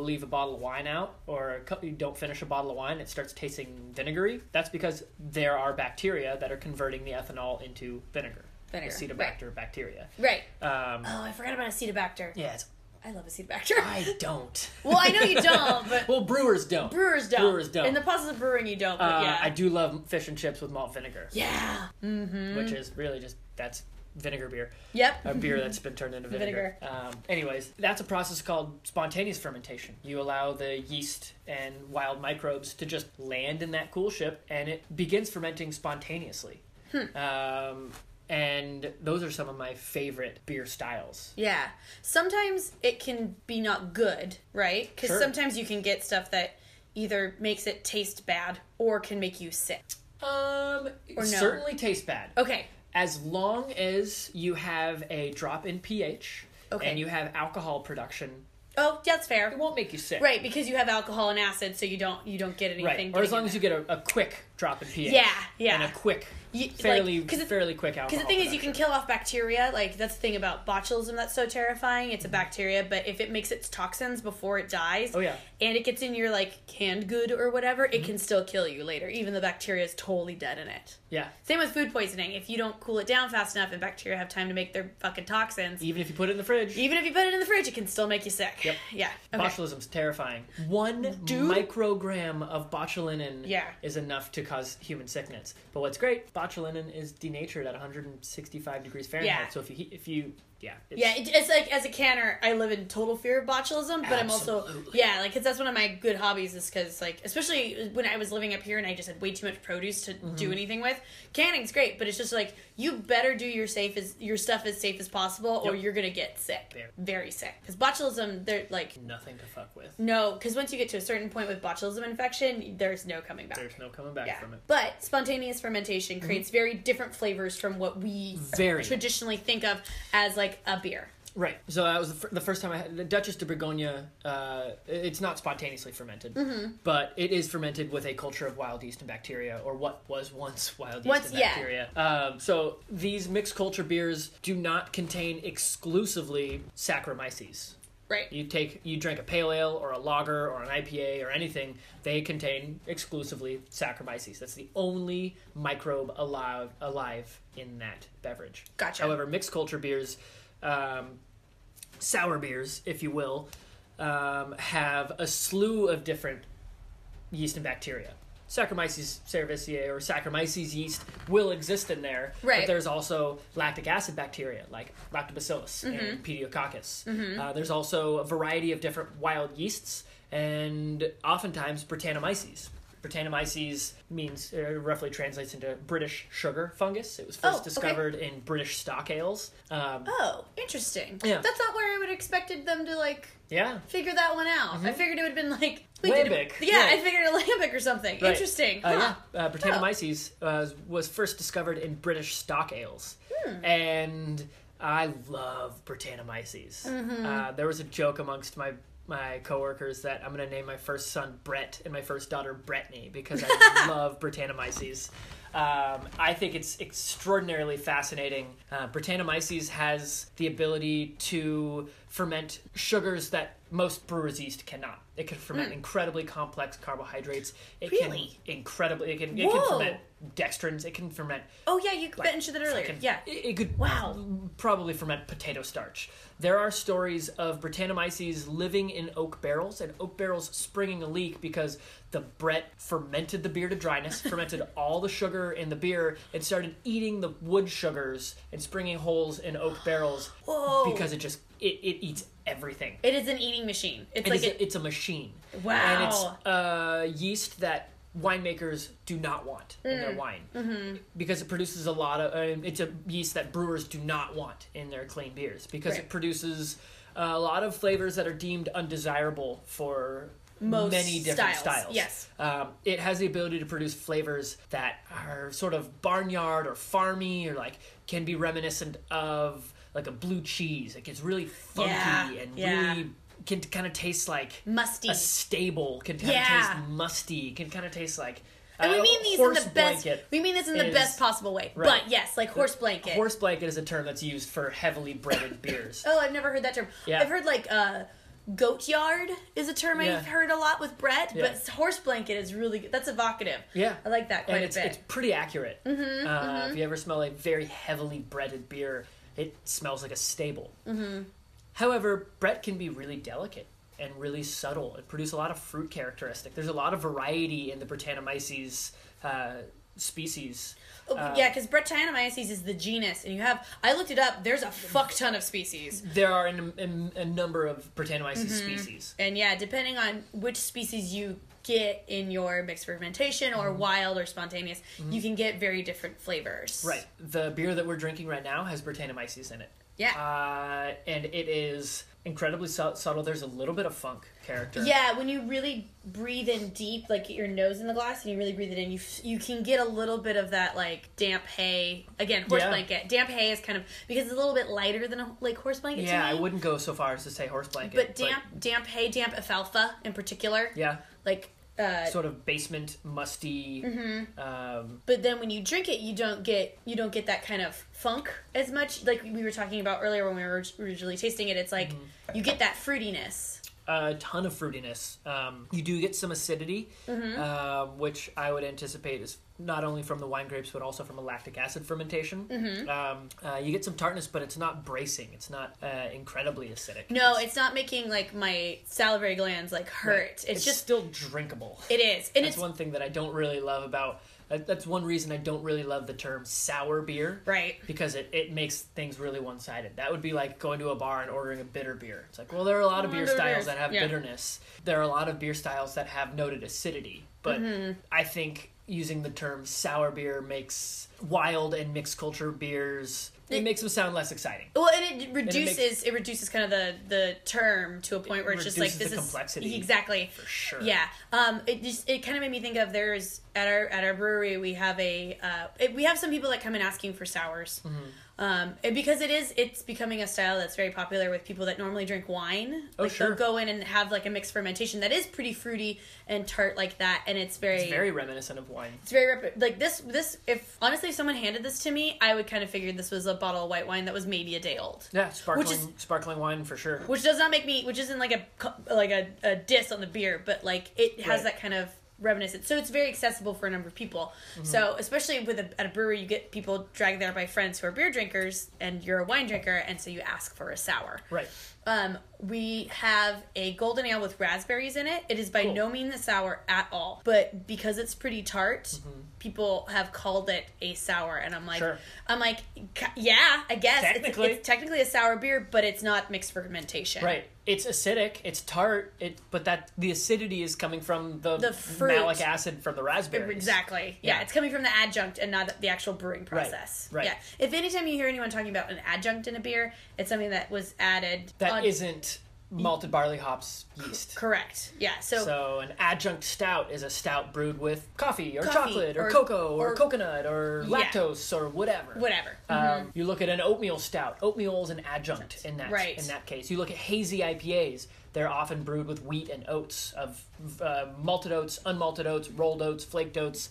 leave a bottle of wine out, or you don't finish a bottle of wine, it starts tasting vinegary. That's because there are bacteria that are converting the ethanol into vinegar. Acetobacter bacteria. Right. I forgot about acetobacter. Yeah. I love acetobacter. I don't. Well, I know you don't, but... Well, brewers don't. In the process of brewing, you don't, but yeah. I do love fish and chips with malt vinegar. Yeah. Mm-hmm. Which is really just... That's... vinegar beer. Yep. A beer that's been turned into vinegar. Anyways, that's a process called spontaneous fermentation. You allow the yeast and wild microbes to just land in that cool ship, and it begins fermenting spontaneously. And those are some of my favorite beer styles. Yeah. Sometimes it can be not good, right? Because sometimes you can get stuff that either makes it taste bad or can make you sick. Certainly tastes bad. Okay. As long as you have a drop in pH and you have alcohol production. Oh, that's fair. It won't make you sick. Right, because you have alcohol and acid, so you don't get anything. Right. Or as long as you get a quick drop in pH. Yeah, yeah. And a quick, fairly quick alcohol. Because the thing is, you can kill off bacteria. Like, that's the thing about botulism that's so terrifying. It's a bacteria, but if it makes its toxins before it dies, and it gets in your, like, canned good or whatever, it can still kill you later. Even the bacteria is totally dead in it. Yeah. Same with food poisoning. If you don't cool it down fast enough and bacteria have time to make their fucking toxins. Even if you put it in the fridge, it can still make you sick. Yep. Yeah. Okay. Botulism's terrifying. One microgram of botulinum is enough to cause human sickness. But what's great, botulinum is denatured at 165 degrees Fahrenheit. Yeah. So it's like, as a canner, I live in total fear of botulism, but I'm also, because that's one of my good hobbies is because, like, especially when I was living up here and I just had way too much produce to do anything with, canning's great, but it's just like, you better do your stuff as safe as possible or you're going to get sick. Very sick. Because botulism, they're like... Nothing to fuck with. No, because once you get to a certain point with botulism infection, there's no coming back. There's no coming back from it. But spontaneous fermentation creates very different flavors from what we traditionally think of as, like, a beer. Right. So that was the first time I had... The Duchess de Bourgogne, it's not spontaneously fermented, but it is fermented with a culture of wild yeast and bacteria, or what was once wild yeast and bacteria. So these mixed culture beers do not contain exclusively Saccharomyces. Right. You drink a pale ale or a lager or an IPA or anything, they contain exclusively Saccharomyces. That's the only microbe alive in that beverage. Gotcha. However, mixed culture beers, sour beers, if you will, have a slew of different yeast and bacteria. Saccharomyces cerevisiae or Saccharomyces yeast will exist in there, but there's also lactic acid bacteria like Lactobacillus and Pediococcus. There's also a variety of different wild yeasts and oftentimes Brettanomyces. Brettanomyces means roughly translates into British sugar fungus. It was first discovered in British stock ales. Interesting. Yeah. That's not where I would have expected them to figure that one out. I figured it would have been like Lambic. I figured Lambic or something. Right. Interesting. Brettanomyces was first discovered in British stock ales. And I love Brettanomyces. There was a joke amongst my coworkers that I'm going to name my first son Brett and my first daughter Brittany because I love Brettanomyces. I think it's extraordinarily fascinating. Brettanomyces has the ability to ferment sugars that most brewers' yeast cannot. It can ferment incredibly complex carbohydrates. It can incredibly... It can ferment dextrins. It can ferment... Oh, yeah, you mentioned that earlier. It could probably ferment potato starch. There are stories of Brettanomyces living in oak barrels and oak barrels springing a leak because the Brett fermented the beer to dryness, fermented all the sugar in the beer, and started eating the wood sugars and springing holes in oak barrels because it just... It eats everything. It is an eating machine. It's a machine. Wow. And it's yeast that winemakers do not want in their wine. Mm-hmm. Because it produces a lot of... it's a yeast that brewers do not want in their clean beers. Because it produces a lot of flavors that are deemed undesirable for... many different styles. Yes. It has the ability to produce flavors that are sort of barnyard or farmy, or like can be reminiscent of like a blue cheese. It gets really funky really can kind of taste like musty. A stable can kind of taste musty. Can kind of taste like. And we mean these in the best. We mean this in the best possible way. Right. But yes, like horse blanket. Horse blanket is a term that's used for heavily breaded beers. Oh, I've never heard that term. Yeah. I've heard like. Goat yard is a term I've heard a lot with Brett, but horse blanket is really good. That's evocative. Yeah. I like that quite a bit. It's pretty accurate. Mm-hmm, If you ever smell a very heavily breaded beer, it smells like a stable. Mm-hmm. However, Brett can be really delicate and really subtle and produce a lot of fruit characteristic. There's a lot of variety in the Brettanomyces species. Because Brettanomyces is the genus, and you have... I looked it up. There's a fuck ton of species. There are a number of Brettanomyces species. And depending on which species you get in your mixed fermentation, or wild or spontaneous, you can get very different flavors. Right. The beer that we're drinking right now has Brettanomyces in it. Yeah. And it is incredibly subtle. There's a little bit of funk character. Yeah, when you really breathe in deep, like get your nose in the glass and you really breathe it in, you can get a little bit of that like damp hay. Again, horse blanket. Damp hay is kind of, because it's a little bit lighter than a like horse blanket. Yeah, to me. I wouldn't go so far as to say horse blanket. But damp hay, damp alfalfa in particular. Yeah. Like sort of basement musty. Mm-hmm. But then when you drink it, you don't get that kind of funk as much. Like we were talking about earlier when we were originally tasting it, it's like you get that fruitiness. A ton of fruitiness. You do get some acidity, which I would anticipate is not only from the wine grapes but also from a lactic acid fermentation. Mm-hmm. You get some tartness, but it's not bracing. It's not incredibly acidic. No, it's not making like my salivary glands like hurt. Right. It's just still drinkable. It is, and that's one thing that I don't really love about. That's one reason I don't really love the term sour beer. Right. Because it makes things really one-sided. That would be like going to a bar and ordering a bitter beer. It's like, well, there are a lot of beer styles that have bitterness. There are a lot of beer styles that have noted acidity. But I think using the term sour beer makes wild and mixed culture beers... It makes them sound less exciting. Well, and it reduces kind of the term to a point where it's just like this is complexity. Exactly. For sure. Yeah. It kind of made me think of there's at our brewery we have we have some people that come in asking for sours. Mm-hmm. And because it's becoming a style that's very popular with people that normally drink wine. Oh, like sure. They'll go in and have like a mixed fermentation that is pretty fruity and tart like that, and it's very reminiscent of wine. It's very like this. If honestly, if someone handed this to me, I would kind of figure this was a bottle of white wine that was maybe a day old. Yeah, sparkling wine for sure. Which does not make me. Which isn't like a diss on the beer, but like it has that kind of. Reminiscent, so it's very accessible for a number of people. Mm-hmm. So especially at a brewery, you get people dragged there by friends who are beer drinkers, and you're a wine drinker, and so you ask for a sour. Right. We have a golden ale with raspberries in it. It is by no means a sour at all, but because it's pretty tart, people have called it a sour, and I'm like, sure. I'm like, yeah, I guess it's technically a sour beer, but it's not mixed fermentation. Right. It's acidic, it's tart, but that the acidity is coming from the malic acid from the raspberries. Exactly. Yeah, it's coming from the adjunct and not the actual brewing process. Right. Yeah. If anytime you hear anyone talking about an adjunct in a beer, it's something that was added. That isn't malted barley, hops, yeast. Correct. Yeah. So an adjunct stout is a stout brewed with coffee or chocolate or cocoa or coconut or lactose or whatever. You look at an oatmeal stout. Oatmeal is an adjunct in that case. You look at hazy IPAs. They're often brewed with wheat and oats, of malted oats, unmalted oats, rolled oats, flaked oats,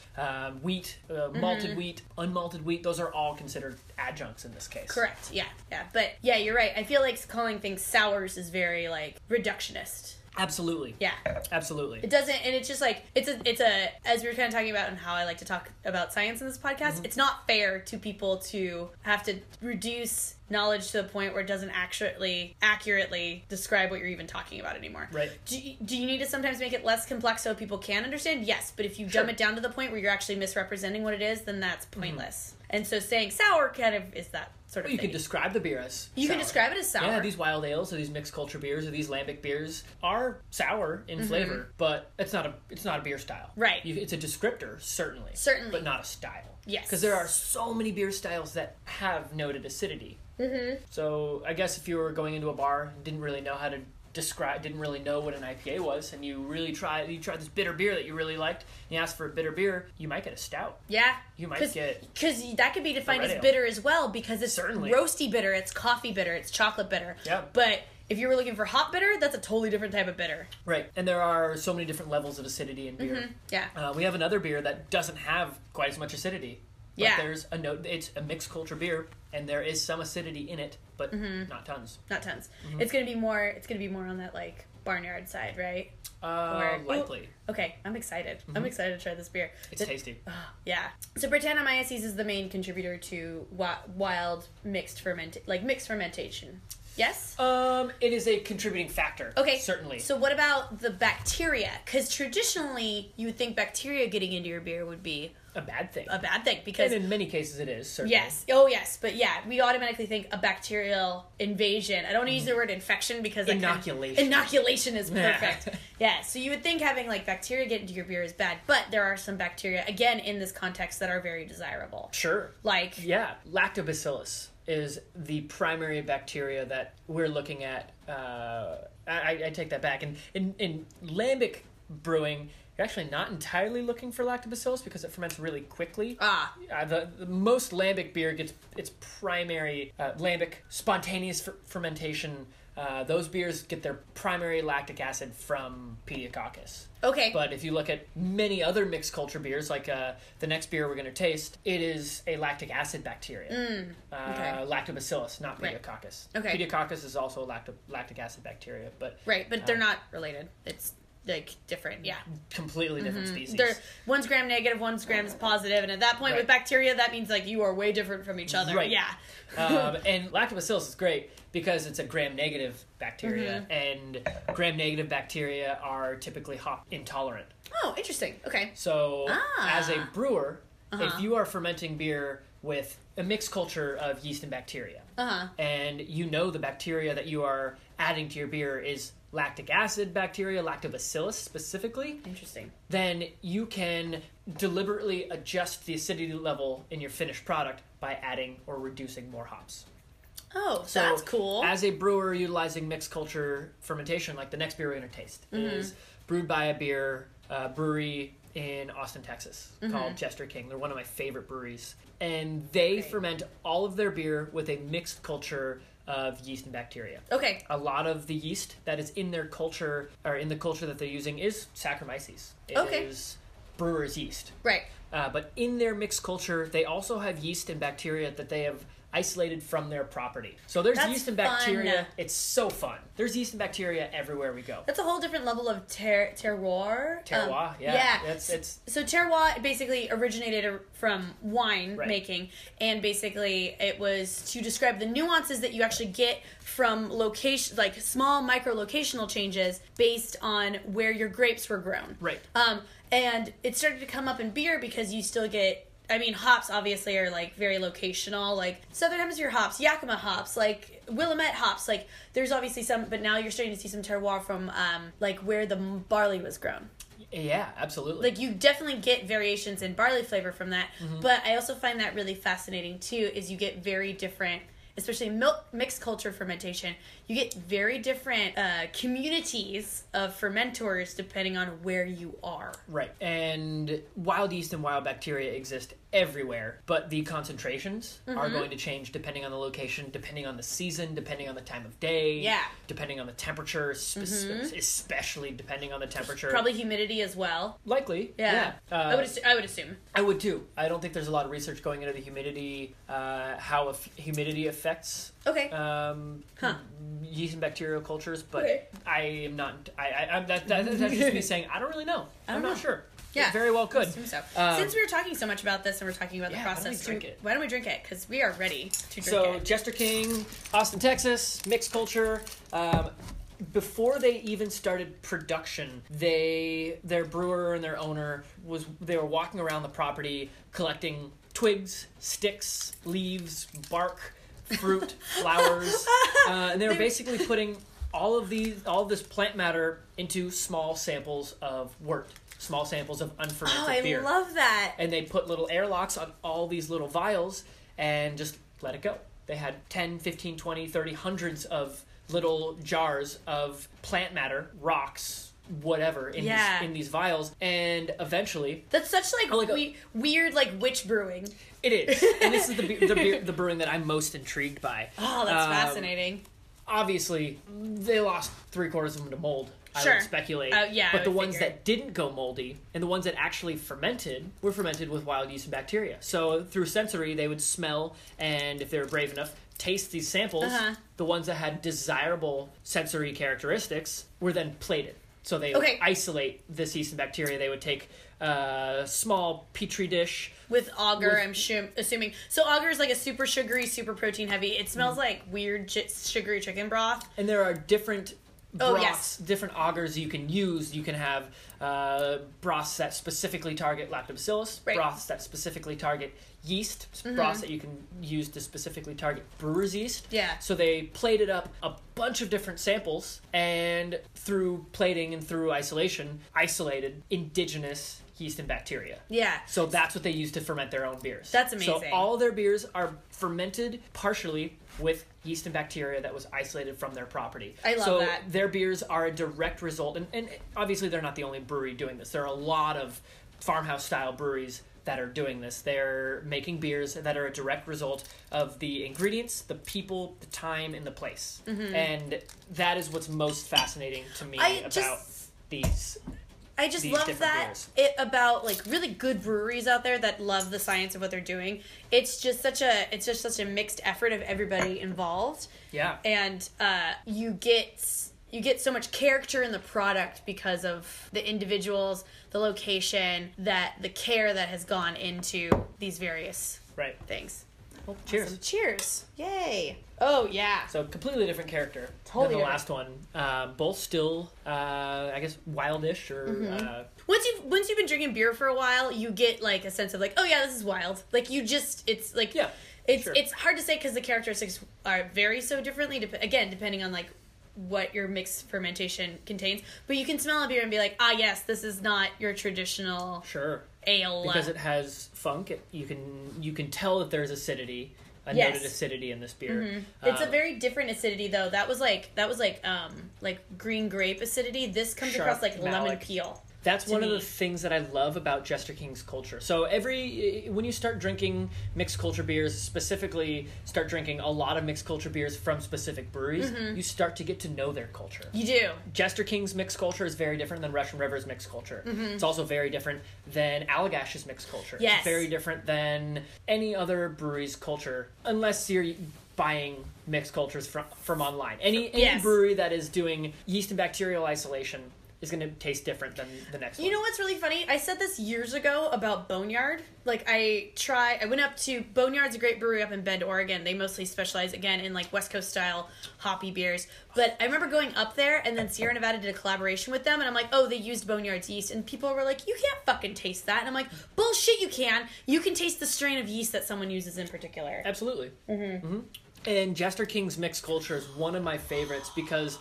wheat, malted wheat, unmalted wheat. Those are all considered adjuncts in this case. Correct, yeah, yeah. But, yeah, you're right. I feel like calling things sours is very, like, reductionist. Absolutely. Yeah. Absolutely. It doesn't, and it's just like, it's a, as we were kind of talking about and how I like to talk about science in this podcast, it's not fair to people to have to reduce knowledge to the point where it doesn't actually accurately describe what you're even talking about anymore. Right. Do you need to sometimes make it less complex so people can understand? Yes. But if you dumb it down to the point where you're actually misrepresenting what it is, then that's pointless. And so saying sour kind of is that sort of thing. You can describe the beer as sour. You can describe it as sour. Yeah, these wild ales or these mixed culture beers or these lambic beers are sour in flavor, but it's not a beer style. Right. It's a descriptor, certainly. Certainly. But not a style. Yes. Because there are so many beer styles that have noted acidity. Mm-hmm. So I guess if you were going into a bar and didn't really know how to describe, didn't really know what an IPA was, and you tried this bitter beer that you really liked, and you asked for a bitter beer, you might get a stout. Yeah. You might get... Because that could be defined as bitter as well, because it's roasty bitter, it's coffee bitter, it's chocolate bitter. Yeah. But... if you were looking for hot bitter, that's a totally different type of bitter. Right. And there are so many different levels of acidity in beer. Mm-hmm. Yeah. We have another beer that doesn't have quite as much acidity. But there's a note, it's a mixed culture beer, and there is some acidity in it, but not tons. Not tons. Mm-hmm. It's going to be more on that, like, barnyard side, right? Likely. Ooh, okay, I'm excited. Mm-hmm. I'm excited to try this beer. It's tasty. Yeah. So Brettanomyces is the main contributor to wild mixed fermentation. Yes? It is a contributing factor. Okay. Certainly. So what about the bacteria? Because traditionally, you would think bacteria getting into your beer would be... A bad thing, because... and in many cases it is, certainly. Yes. Oh, yes. But yeah, we automatically think a bacterial invasion. I don't want to use the word infection because... Inoculation. Inoculation is perfect. Yeah. So you would think having, like, bacteria get into your beer is bad, but there are some bacteria, again, in this context that are very desirable. Sure. Like... yeah. Lactobacillus is the primary bacteria that we're looking at. I take that back. And in lambic brewing... you're actually not entirely looking for lactobacillus because it ferments really quickly. The most lambic beer gets its primary lambic spontaneous fermentation. Those beers get their primary lactic acid from Pediococcus. Okay. But if you look at many other mixed culture beers, like the next beer we're going to taste, it is a lactic acid bacteria. Lactobacillus, not Pediococcus. Right. Okay. Pediococcus is also a lactic acid bacteria, but... right, but they're not related. It's... like different, yeah. Completely different species. One's gram negative, one's gram is positive, and at that point with bacteria, that means like you are way different from each other. Right. Yeah. And lactobacillus is great because it's a gram negative bacteria, and gram negative bacteria are typically hop intolerant. Oh, interesting. Okay. So as a brewer, if you are fermenting beer with a mixed culture of yeast and bacteria, and you know the bacteria that you are adding to your beer is lactic acid bacteria, lactobacillus specifically. Interesting. Then you can deliberately adjust the acidity level in your finished product by adding or reducing more hops. Oh, so that's cool. As a brewer utilizing mixed culture fermentation, like the next beer we're going to taste is brewed by a brewery in Austin, Texas, called Jester King. They're one of my favorite breweries. And they ferment all of their beer with a mixed culture of yeast and bacteria. Okay. A lot of the yeast that is in their culture, or in the culture that they're using, is Saccharomyces. It is brewer's yeast. Right. But in their mixed culture, they also have yeast and bacteria that they have isolated from their property. So that's yeast and bacteria. Fun. It's so fun. There's yeast and bacteria everywhere we go. That's a whole different level of terroir. Terroir, yeah. So terroir basically originated from wine making, and basically it was to describe the nuances that you actually get from location, like small micro-locational changes based on where your grapes were grown. Right. And it started to come up in beer because you still get... I mean, hops obviously are, like, very locational, like, Southern Hemisphere hops, Yakima hops, like, Willamette hops, like, there's obviously some, but now you're starting to see some terroir from, like, where the barley was grown. Yeah, absolutely. Like, you definitely get variations in barley flavor from that, but I also find that really fascinating, too, is you get very different, especially mixed culture fermentation, you get very different communities of fermenters depending on where you are. Right. And wild yeast and wild bacteria exist everywhere, but the concentrations are going to change depending on the location, depending on the season, depending on the time of day, depending on the temperature, especially depending on the temperature. Probably humidity as well. Likely, yeah. I would assume. I would too. I don't think there's a lot of research going into the humidity, how humidity affects yeast and bacterial cultures, but I am not, that's just me saying, I don't really know. I'm not sure. Yeah. It very well could. I assume so. Since we were talking so much about this and we're talking about the process, why don't we drink it? Because we are ready to drink it. So, Jester King, Austin, Texas, mixed culture. Before they even started production, their brewer and their owner, they were walking around the property collecting twigs, sticks, leaves, bark, fruit, flowers. And they were basically putting all of this plant matter into small samples of wort. Small samples of unfermented beer. Oh, I love that. And they put little airlocks on all these little vials and just let it go. They had 10, 15, 20, 30, hundreds of little jars of plant matter, rocks, whatever, in these vials. And eventually... That's such weird witch brewing. It is. And this is the brewing that I'm most intrigued by. Oh, that's fascinating. Obviously, they lost 3/4 of them to mold. Sure. I would speculate. But the ones that didn't go moldy and the ones that actually fermented were fermented with wild yeast and bacteria. So through sensory, they would smell and, if they were brave enough, taste these samples. The ones that had desirable sensory characteristics were then plated. So they would isolate this yeast and bacteria. They would take a small petri dish. With agar, I'm assuming. So agar is like a super sugary, super protein heavy. It smells like weird sugary chicken broth. And there are different... broths, different agars you can use. You can have broths that specifically target lactobacillus, broths that specifically target yeast, broths that you can use to specifically target brewer's yeast. Yeah. So they plated up a bunch of different samples, and through plating and through isolation, isolated indigenous yeast and bacteria. Yeah. So that's what they use to ferment their own beers. That's amazing. So all their beers are fermented partially with yeast and bacteria that was isolated from their property. I love that. So their beers are a direct result, and obviously they're not the only brewery doing this. There are a lot of farmhouse-style breweries that are doing this. They're making beers that are a direct result of the ingredients, the people, the time, and the place. And that is what's most fascinating to me I just love that about really good breweries out there that love the science of what they're doing. It's just such a mixed effort of everybody involved. Yeah. And you get so much character in the product because of the individuals, the location, the care that has gone into these various things. Well, cheers. Awesome. Cheers. Yay. Oh, yeah. So, completely different character than the last one. Both still, I guess, wildish or... Once you've been drinking beer for a while, you get, a sense of, oh, yeah, this is wild. It's hard to say because the characteristics vary so differently, depending on, what your mixed fermentation contains. But you can smell a beer and be like, yes, this is not your traditional... Sure. Ale. Because it has funk. You can tell that there's acidity, noted acidity in this beer. It's a very different acidity though. That was like green grape acidity. This comes across like lemon peel. That's one of the things that I love about Jester King's culture. So when you start drinking mixed culture beers, specifically start drinking a lot of mixed culture beers from specific breweries, you start to get to know their culture. You do. Jester King's mixed culture is very different than Russian River's mixed culture. It's also very different than Allagash's mixed culture. Yes. It's very different than any other brewery's culture, unless you're buying mixed cultures from online. Any brewery that is doing yeast and bacterial isolation is going to taste different than the next one. You know what's really funny? I said this years ago about Boneyard. I went up to Boneyard's a great brewery up in Bend, Oregon. They mostly specialize again in West Coast style hoppy beers. But I remember going up there and then Sierra Nevada did a collaboration with them and I'm like, "Oh, they used Boneyard's yeast." And people were like, "You can't fucking taste that." And I'm like, "Bullshit, you can. You can taste the strain of yeast that someone uses in particular." Absolutely. And Jester King's mixed culture is one of my favorites because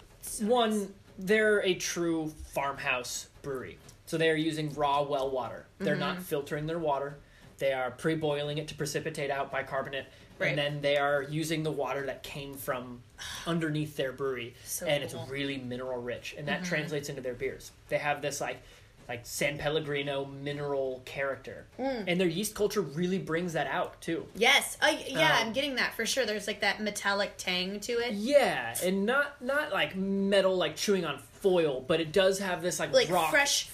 they're a true farmhouse brewery. So they are using raw well water. They're not filtering their water. They are pre-boiling it to precipitate out bicarbonate. Right. And then they are using the water that came from underneath their brewery. So it's really mineral rich. And that translates into their beers. They have this like San Pellegrino mineral character. And their yeast culture really brings that out too. Yes. I'm getting that for sure. There's like that metallic tang to it. Yeah, and not like metal, like chewing on foil, but it does have this like rock, fresh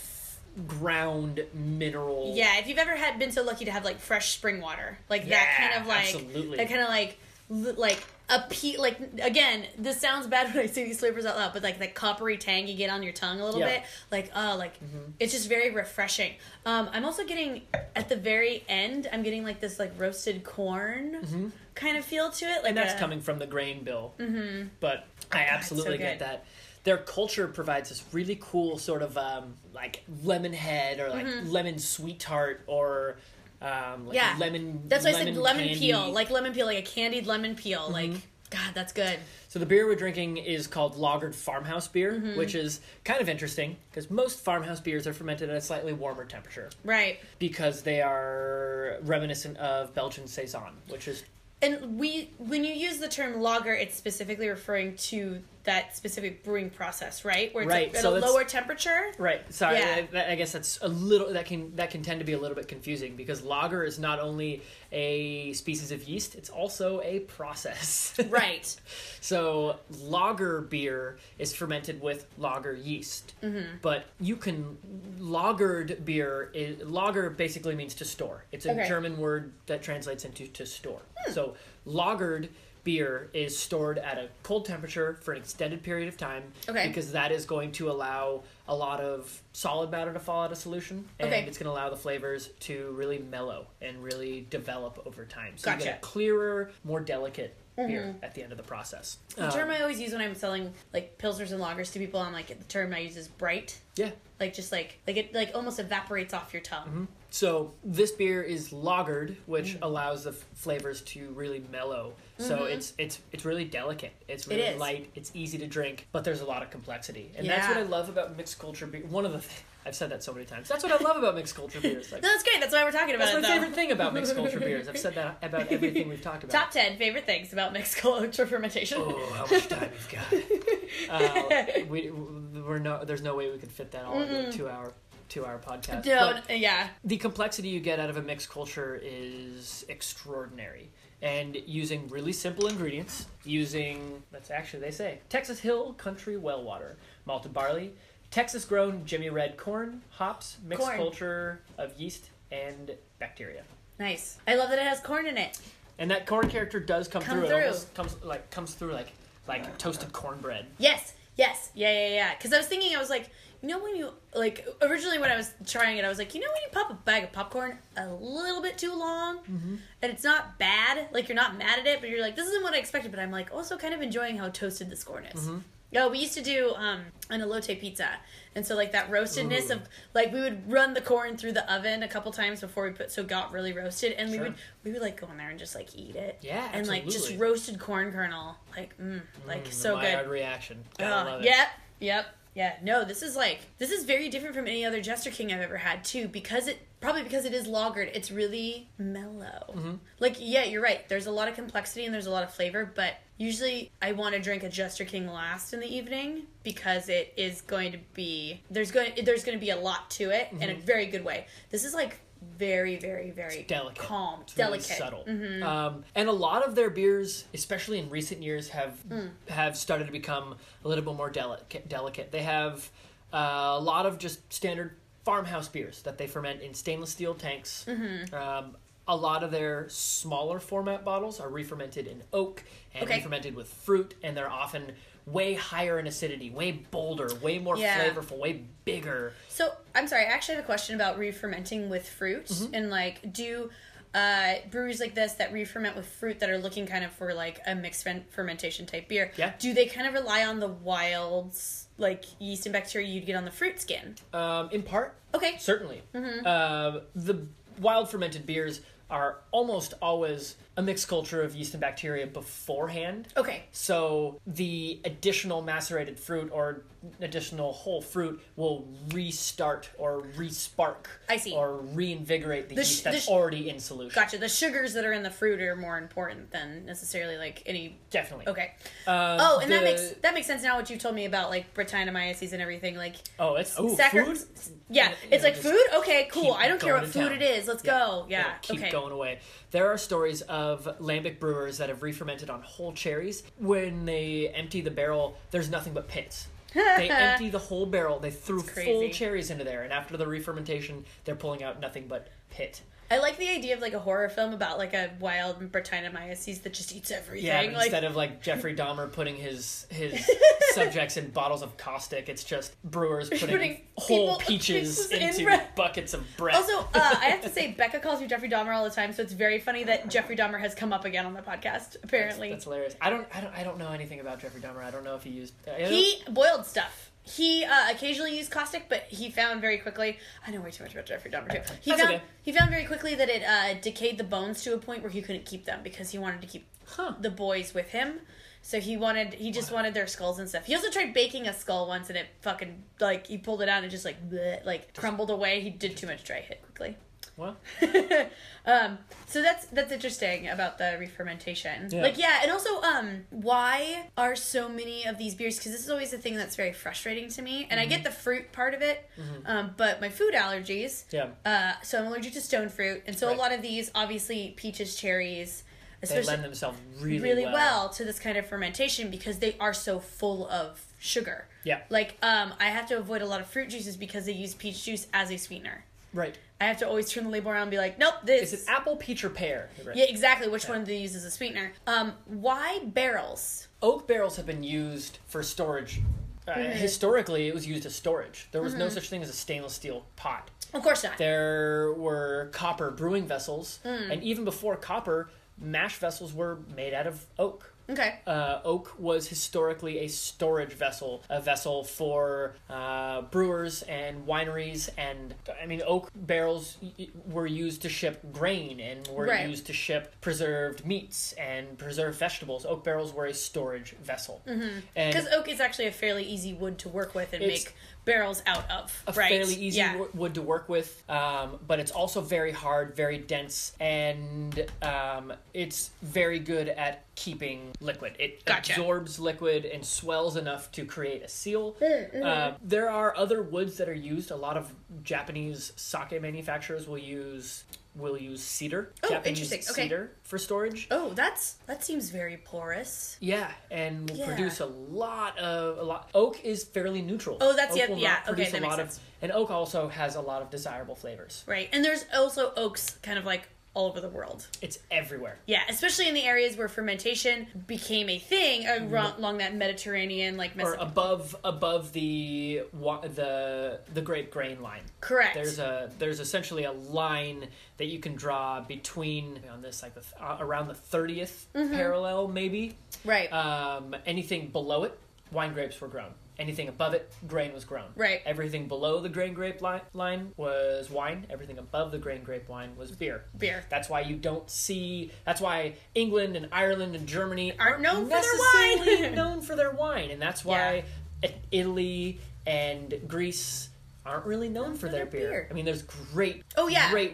ground mineral. Yeah, if you've ever been so lucky to have like fresh spring water, like that kind of like absolutely. That kind of like a like, again, this sounds bad when I say these flavors out loud, but like the coppery tang you get on your tongue a little bit, it's just very refreshing. I'm also getting at the very end, I'm getting like this like roasted corn kind of feel to it, like, and that's coming from the grain bill. But I absolutely get that. Their culture provides this really cool sort of like lemon head, or like lemon sweet tart, or lemon. That's why I said lemon candy. Peel, like lemon peel, like a candied lemon peel. Like, God, that's good. So the beer we're drinking is called lagered farmhouse beer, which is kind of interesting because most farmhouse beers are fermented at a slightly warmer temperature, right? Because they are reminiscent of Belgian saison, which is. And when you use the term lager, it's specifically referring to that specific brewing process, right? Where it's at a lower temperature. Right. Sorry, yeah. I guess that's a little that can tend to be a little bit confusing, because lager is not only a species of yeast, it's also a process. Right. So lager beer is fermented with lager yeast, but you can lagered beer. Lager basically means to store. It's a German word that translates into to store. So lagered beer is stored at a cold temperature for an extended period of time, because that is going to allow a lot of solid matter to fall out of solution, and it's going to allow the flavors to really mellow and really develop over time. So you get a clearer, more delicate beer at the end of the process. The term I always use when I'm selling like pilsners and lagers to people, I'm like, the term I use is bright. Yeah. Like just like it like almost evaporates off your tongue. So this beer is lagered, which allows the flavors to really mellow. So it's really delicate. It's really light. It's easy to drink, but there's a lot of complexity, and that's what I love about mixed culture beer. One of the I've said that so many times. That's what I love about mixed culture beers. Like, no, that's great. That's why we're talking about it. That's my favorite thing about mixed culture beers. I've said that about everything we've talked about. Top 10 favorite things about mixed culture fermentation. Oh, how much time we've got. There's no way we could fit that all into a 2 hour. Podcast. The complexity you get out of a mixed culture is extraordinary, and using really simple ingredients, they say Texas Hill Country well water, malted barley, Texas grown Jimmy Red corn, hops, mixed culture of yeast and bacteria. Nice. I love that it has corn in it, and that corn character does come through. It almost comes through like toasted cornbread. Yes. Yeah. Because I was thinking, I was like, you know, when you like originally when I was trying it, I was like, you know, when you pop a bag of popcorn a little bit too long, and it's not bad, like you're not mad at it, but you're like, this isn't what I expected. But I'm like also kind of enjoying how toasted this corn is. No, we used to do an elote pizza, and so like that roastedness of like we would run the corn through the oven a couple times before we put so it got really roasted, and we would like go in there and just like eat it, and absolutely. Like just roasted corn kernel, like so good. Mild reaction. I love it. Yep. Yeah, no, this is very different from any other Jester King I've ever had too, because it is lagered, it's really mellow. Like, yeah, you're right, there's a lot of complexity and there's a lot of flavor, but usually I want to drink a Jester King last in the evening because it is going to be, there's going to be a lot to it in a very good way. This is like very, very, very delicate. Calm, it's delicate, really subtle, and a lot of their beers, especially in recent years, have started to become a little bit more delicate. They have a lot of just standard farmhouse beers that they ferment in stainless steel tanks. A lot of their smaller format bottles are re-fermented in oak and re-fermented with fruit, and they're often way higher in acidity, way bolder, way more flavorful, way bigger. So, I'm sorry, I actually have a question about re-fermenting with fruit, and like, do breweries like this that re-ferment with fruit that are looking kind of for like a mixed fermentation type beer, do they kind of rely on the wilds, like yeast and bacteria you'd get on the fruit skin? In part. Okay. Certainly. The wild fermented beers are almost always a mixed culture of yeast and bacteria beforehand. Okay. So the additional macerated fruit or additional whole fruit will restart or respark. I see. Or reinvigorate the yeast that's already in solution. Gotcha. The sugars that are in the fruit are more important than necessarily like any... Definitely. Okay. That makes sense now what you've told me about like Brettanomyces and everything. Like food? Yeah. It's like food? Okay, cool. I don't care what food it is. Let's go. Yeah. Keep going away. There are stories of lambic brewers that have re-fermented on whole cherries. When they empty the barrel, there's nothing but pits. They empty the whole barrel. They threw full cherries into there, and after the re-fermentation, they're pulling out nothing but pit. I like the idea of like a horror film about like a wild Brettanomyces that just eats everything. Yeah, like... instead of like Jeffrey Dahmer putting his subjects in bottles of caustic, it's just brewers putting whole peaches into buckets of bread. Also, I have to say, Becca calls you Jeffrey Dahmer all the time, so it's very funny that Jeffrey Dahmer has come up again on the podcast. Apparently, that's hilarious. I don't know anything about Jeffrey Dahmer. I don't know if he used. He boiled stuff. He occasionally used caustic, but he found very quickly... I know way too much about Jeffrey Dahmer, too. He found very quickly that it decayed the bones to a point where he couldn't keep them because he wanted to keep the boys with him. So he just wanted their skulls and stuff. He also tried baking a skull once, and it fucking... like, he pulled it out and it just like crumbled away. He did too much dry hit quickly. Well. So that's interesting about the re-fermentation. Yeah. Like, yeah, and also, why are so many of these beers, because this is always a thing that's very frustrating to me, and I get the fruit part of it, but my food allergies, so I'm allergic to stone fruit, and so a lot of these, obviously, peaches, cherries, especially, they lend themselves really well to this kind of fermentation because they are so full of sugar. Yeah. Like, I have to avoid a lot of fruit juices because they use peach juice as a sweetener. Right. I have to always turn the label around and be like, nope, this... Is it apple, peach, or pear? Right. Yeah, exactly. Which one do they use as a sweetener? Why barrels? Oak barrels have been used for storage. Historically, it was used as storage. There was no such thing as a stainless steel pot. Of course not. There were copper brewing vessels. And even before copper, mash vessels were made out of oak. Okay. Oak was historically a storage vessel, a vessel for brewers and wineries, and I mean, oak barrels were used to ship grain and were used to ship preserved meats and preserved vegetables. Oak barrels were a storage vessel. Because oak is actually a fairly easy wood to work with and make barrels out of, right? A fairly easy wood to work with, but it's also very hard, very dense, and it's very good at keeping liquid. It absorbs liquid and swells enough to create a seal. There are other woods that are used. A lot of Japanese sake manufacturers will use cedar. Oh, Japanese cedar for storage. Oh, that seems very porous. Yeah, and will produce a lot. Oak is fairly neutral. Oh, that's that makes sense. And oak also has a lot of desirable flavors. Right, and there's also oaks kind of like all over the world. It's everywhere. Yeah, especially in the areas where fermentation became a thing along that Mediterranean, like Mesopotamia. Or above the grape grain line. Correct. There's essentially a line that you can draw between around the 30th parallel, maybe. Right. Anything below it, wine grapes were grown. Anything above it, grain was grown. Right. Everything below the grain grape line was wine. Everything above the grain grape line was beer. Beer. That's why you don't see... That's why England and Ireland and Germany aren't known for their wine. Known for their wine. And that's why Italy and Greece aren't really known for their beer. I mean, there's great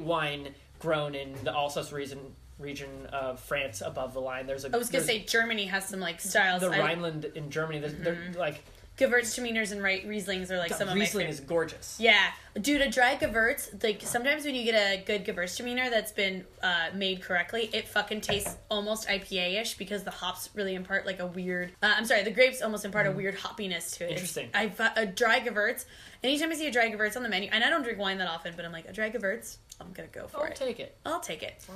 wine grown in the Alsace region of France above the line. I was going to say Germany has some like styles. The Rhineland in Germany, they're like... Gewürztraminer and Rieslings are like some of my favorite. Riesling is gorgeous. Yeah. Dude, a dry Gewürz, like sometimes when you get a good Gewürztraminer that's been made correctly, it fucking tastes almost IPA-ish because the hops really impart like a weird... the grapes almost impart a weird hoppiness to it. Interesting. A dry Gewürz, anytime I see a dry Gewürz on the menu, and I don't drink wine that often, but I'm like, a dry Gewürz, I'm gonna go for it. I'll take it.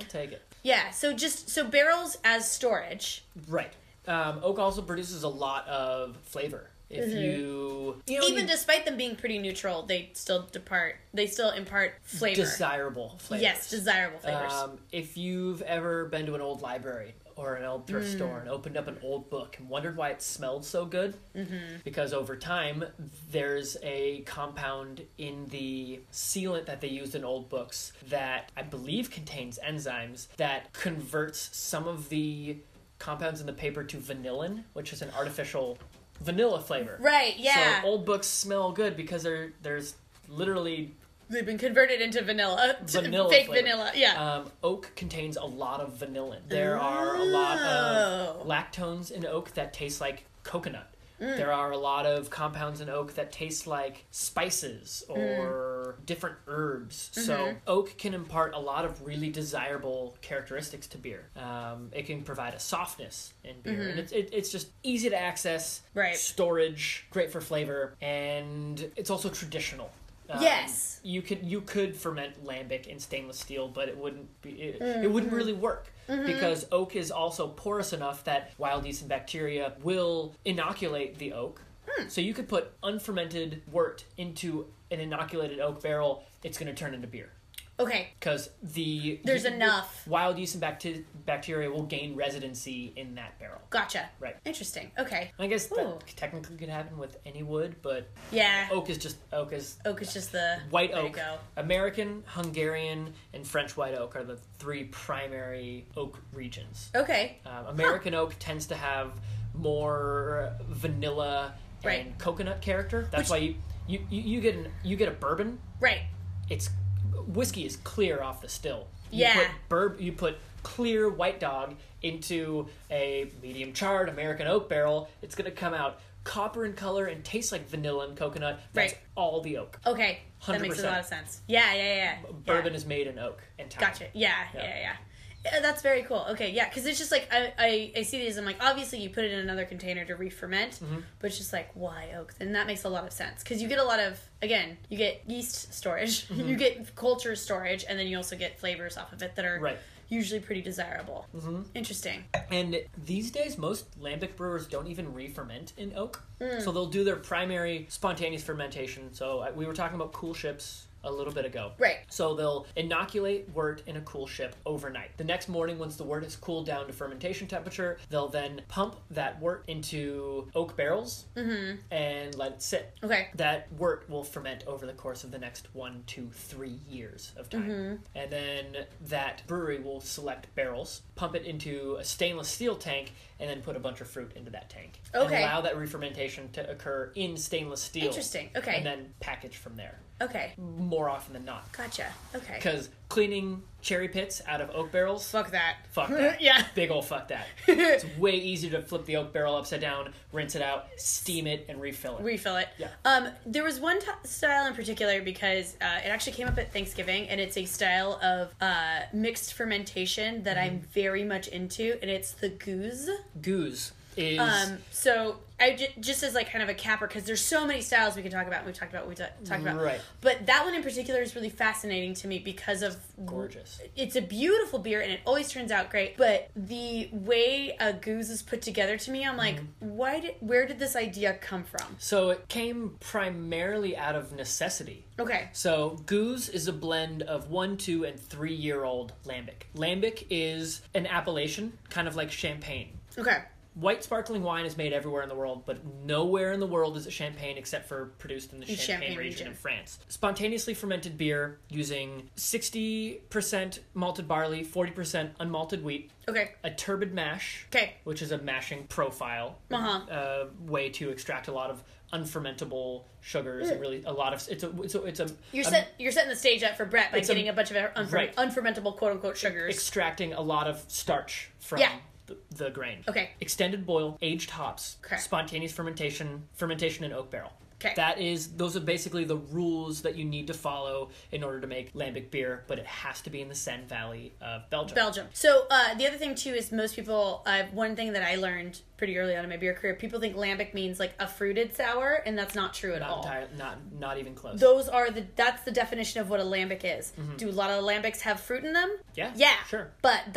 Yeah, so barrels as storage. Right. Oak also produces a lot of flavor. If you even despite them being pretty neutral, they still impart flavor. Desirable flavors. Yes, desirable flavors. If you've ever been to an old library, or an old thrift store and opened up an old book and wondered why it smelled so good. Mm-hmm. Because over time, there's a compound in the sealant that they used in old books that I believe contains enzymes that converts some of the compounds in the paper to vanillin, which is an artificial vanilla flavor. Right, yeah. So old books smell good because there's literally... They've been converted into vanilla fake flavor. Vanilla, yeah. Oak contains a lot of vanillin. There are a lot of lactones in oak that taste like coconut. Mm. There are a lot of compounds in oak that taste like spices or different herbs. Mm-hmm. So oak can impart a lot of really desirable characteristics to beer. It can provide a softness in beer. Mm-hmm. And it's just easy to access, right. Storage, great for flavor, and it's also traditional. Yes, you could ferment lambic in stainless steel, but it wouldn't really work because oak is also porous enough that wild yeast and bacteria will inoculate the oak. Mm. So you could put unfermented wort into an inoculated oak barrel; it's going to turn into beer. Okay. Because there's enough wild yeast and bacteria will gain residency in that barrel. Gotcha. Right. Interesting. Okay. I guess that technically could happen with any wood, but yeah, oak is just the white oak. American, Hungarian, and French white oak are the three primary oak regions. Okay. American oak tends to have more vanilla and coconut character. That's why you get a bourbon. Right. Whiskey is clear off the still. You put clear white dog into a medium charred American oak barrel, it's going to come out copper in color and taste like vanilla and coconut. That's all the oak. Okay. 100%. That makes a lot of sense. Yeah. Bourbon is made in oak and time. Gotcha. Yeah. That's very cool. Okay, yeah, because it's just like, I see these, I'm like, obviously you put it in another container to re-ferment, but it's just like, why oak? And that makes a lot of sense, because you get a lot of, again, you get yeast storage, you get culture storage, and then you also get flavors off of it that are usually pretty desirable. Mm-hmm. Interesting. And these days, most lambic brewers don't even re-ferment in oak, so they'll do their primary spontaneous fermentation. So we were talking about cool ships a little bit ago. Right. So they'll inoculate wort in a cool ship overnight. The next morning, once the wort is cooled down to fermentation temperature, they'll then pump that wort into oak barrels and let it sit. Okay. That wort will ferment over the course of the next 1 to 3 years of time. Mm-hmm. And then that brewery will select barrels, pump it into a stainless steel tank, and then put a bunch of fruit into that tank. Okay. And allow that re-fermentation to occur in stainless steel. Interesting. Okay. And then package from there. Okay. More often than not. Gotcha. Okay. Because cleaning cherry pits out of oak barrels. Fuck that. Yeah. Big ol' fuck that. It's way easier to flip the oak barrel upside down, rinse it out, steam it, and refill it. Yeah. There was one style in particular because it actually came up at Thanksgiving, and it's a style of mixed fermentation that I'm very much into, and it's the goose. Goose is... So... I just as like kind of a capper, because there's so many styles we can talk about, and we've talked about what we talked about. Right. But that one in particular is really fascinating to me because of... Gorgeous. It's a beautiful beer, and it always turns out great, but the way a goose is put together to me, I'm like, where did this idea come from? So it came primarily out of necessity. Okay. So goose is a blend of 1, 2, and 3-year-old Lambic. Lambic is an appellation, kind of like champagne. Okay. White sparkling wine is made everywhere in the world, but nowhere in the world is it champagne except for produced in the Champagne region in France. Spontaneously fermented beer using 60% malted barley, 40% unmalted wheat. Okay. A turbid mash. Okay. Which is a mashing profile. Way to extract a lot of unfermentable sugars and really a lot of you're setting the stage up for Brett by getting a bunch of unfermentable quote unquote sugars, extracting a lot of starch from the grain. Okay. Extended boil, aged hops, spontaneous fermentation in oak barrel. Okay. Those are basically the rules that you need to follow in order to make Lambic beer, but it has to be in the Senne Valley of Belgium. So the other thing too is most people, one thing that I learned pretty early on in my beer career, people think Lambic means like a fruited sour, and that's not true at all. Not even close. That's the definition of what a Lambic is. Mm-hmm. Do a lot of Lambics have fruit in them? Yeah. Yeah. Sure. But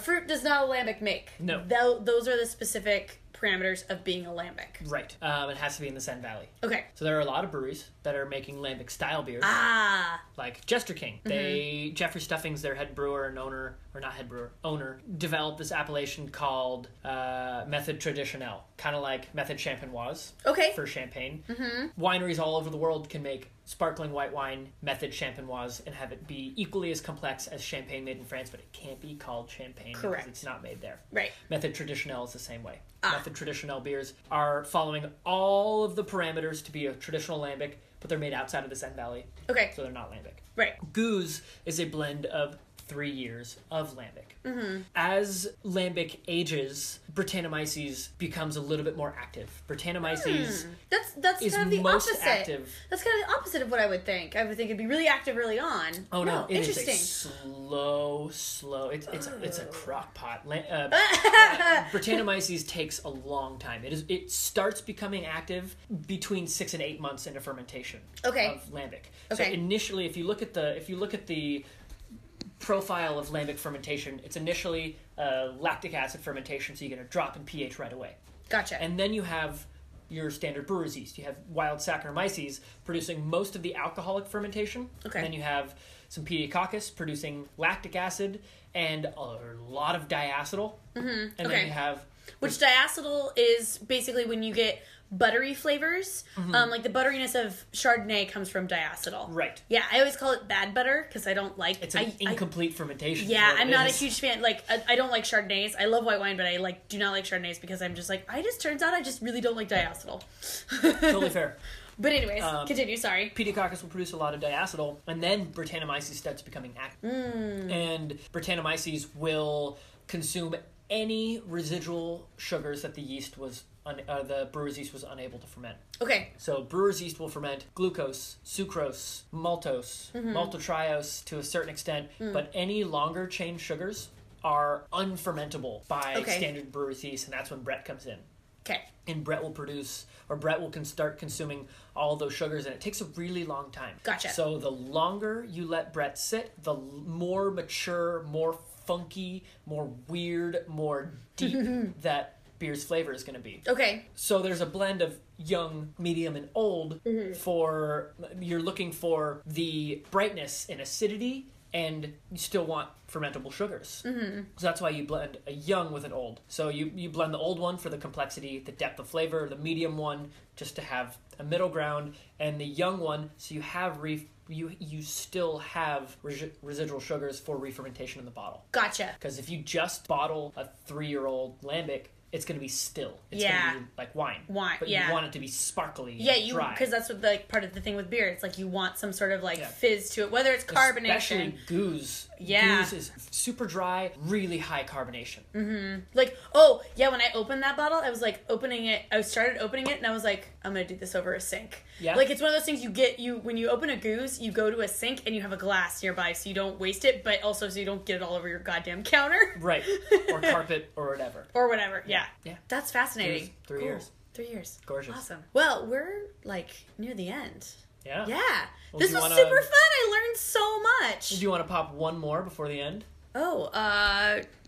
fruit does not a Lambic make. No. Those are the specific parameters of being a lambic. Right. It has to be in the Senne Valley. Okay. So there are a lot of breweries that are making lambic style beers. Ah. Like Jester King. Mm-hmm. Jeffrey Stuffing's their head brewer and owner, or not head brewer, owner, developed this appellation called Method Traditionnelle. Kind of like Method Champenoise. Okay. For champagne. Mm-hmm. Wineries all over the world can make sparkling white wine, Method Champenoise, and have it be equally as complex as champagne made in France, but it can't be called champagne. Correct. Because it's not made there. Right. Method Traditionnelle is the same way. Ah. Method Traditionnelle beers are following all of the parameters to be a traditional lambic, but they're made outside of the Senne Valley. Okay. So they're not lambic. Right. Goose is a blend of 3 years of lambic. Mm-hmm. As lambic ages, Brettanomyces becomes a little bit more active. Brettanomyces that's kind of the most opposite. Active. That's kind of the opposite of what I would think. I would think it'd be really active early on. Oh no, it is a slow. It's a crock pot. Brettanomyces takes a long time. It starts becoming active between 6 and 8 months into fermentation of lambic. Okay. So initially, if you look at the profile of lambic fermentation, it's initially lactic acid fermentation, so you get a drop in pH right away. Gotcha. And then you have your standard brewer's yeast. You have wild Saccharomyces producing most of the alcoholic fermentation. Okay. And then you have some Pediococcus producing lactic acid and a lot of diacetyl. Mm-hmm. And then you have... Which diacetyl is basically when you get buttery flavors. Mm-hmm. Like the butteriness of Chardonnay comes from diacetyl. Right. Yeah, I always call it bad butter because I don't like... It's incomplete fermentation. Yeah, I'm not a huge fan. Like, I don't like Chardonnays. I love white wine, but I do not like Chardonnays because I'm just like, turns out I just really don't like diacetyl. Totally fair. But anyways, continue, sorry. Pediococcus will produce a lot of diacetyl, and then Brettanomyces starts becoming active. Mm. And Brettanomyces will consume any residual sugars that the yeast was the brewer's yeast was unable to ferment. Okay. So brewer's yeast will ferment glucose, sucrose, maltose, maltotriose to a certain extent, but any longer chain sugars are unfermentable by standard brewer's yeast, and that's when Brett comes in. Okay. And Brett will start consuming all those sugars, and it takes a really long time. Gotcha. So the longer you let Brett sit, the more mature, more funky, more weird, more deep that beer's flavor is going to be. Okay. So there's a blend of young, medium, and old for, you're looking for the brightness and acidity, and you still want fermentable sugars. Mm-hmm. So that's why you blend a young with an old. So you blend the old one for the complexity, the depth of flavor, the medium one just to have a middle ground, and the young one so you have residual sugars for re-fermentation in the bottle. Gotcha. Because if you just bottle a 3-year-old lambic, it's going to be still. It's going to be like wine. But you want it to be sparkly and dry. Yeah, because that's what part of the thing with beer. It's like you want some sort of fizz to it, whether it's carbonation. Especially Goose. Yeah. Goose is super dry, really high carbonation. Mm-hmm. When I opened that bottle, I was opening it and I was like, I'm going to do this over a sink. Yeah. It's one of those things when you open a Goose, you go to a sink and you have a glass nearby so you don't waste it, but also so you don't get it all over your goddamn counter. Right. Or carpet or whatever. Yeah. Yeah. That's fascinating. 3 years. 3 years. Gorgeous. Awesome. Well, we're near the end. Yeah. Yeah. Well, this was super fun. I learned so much. Do you want to pop one more before the end? Oh,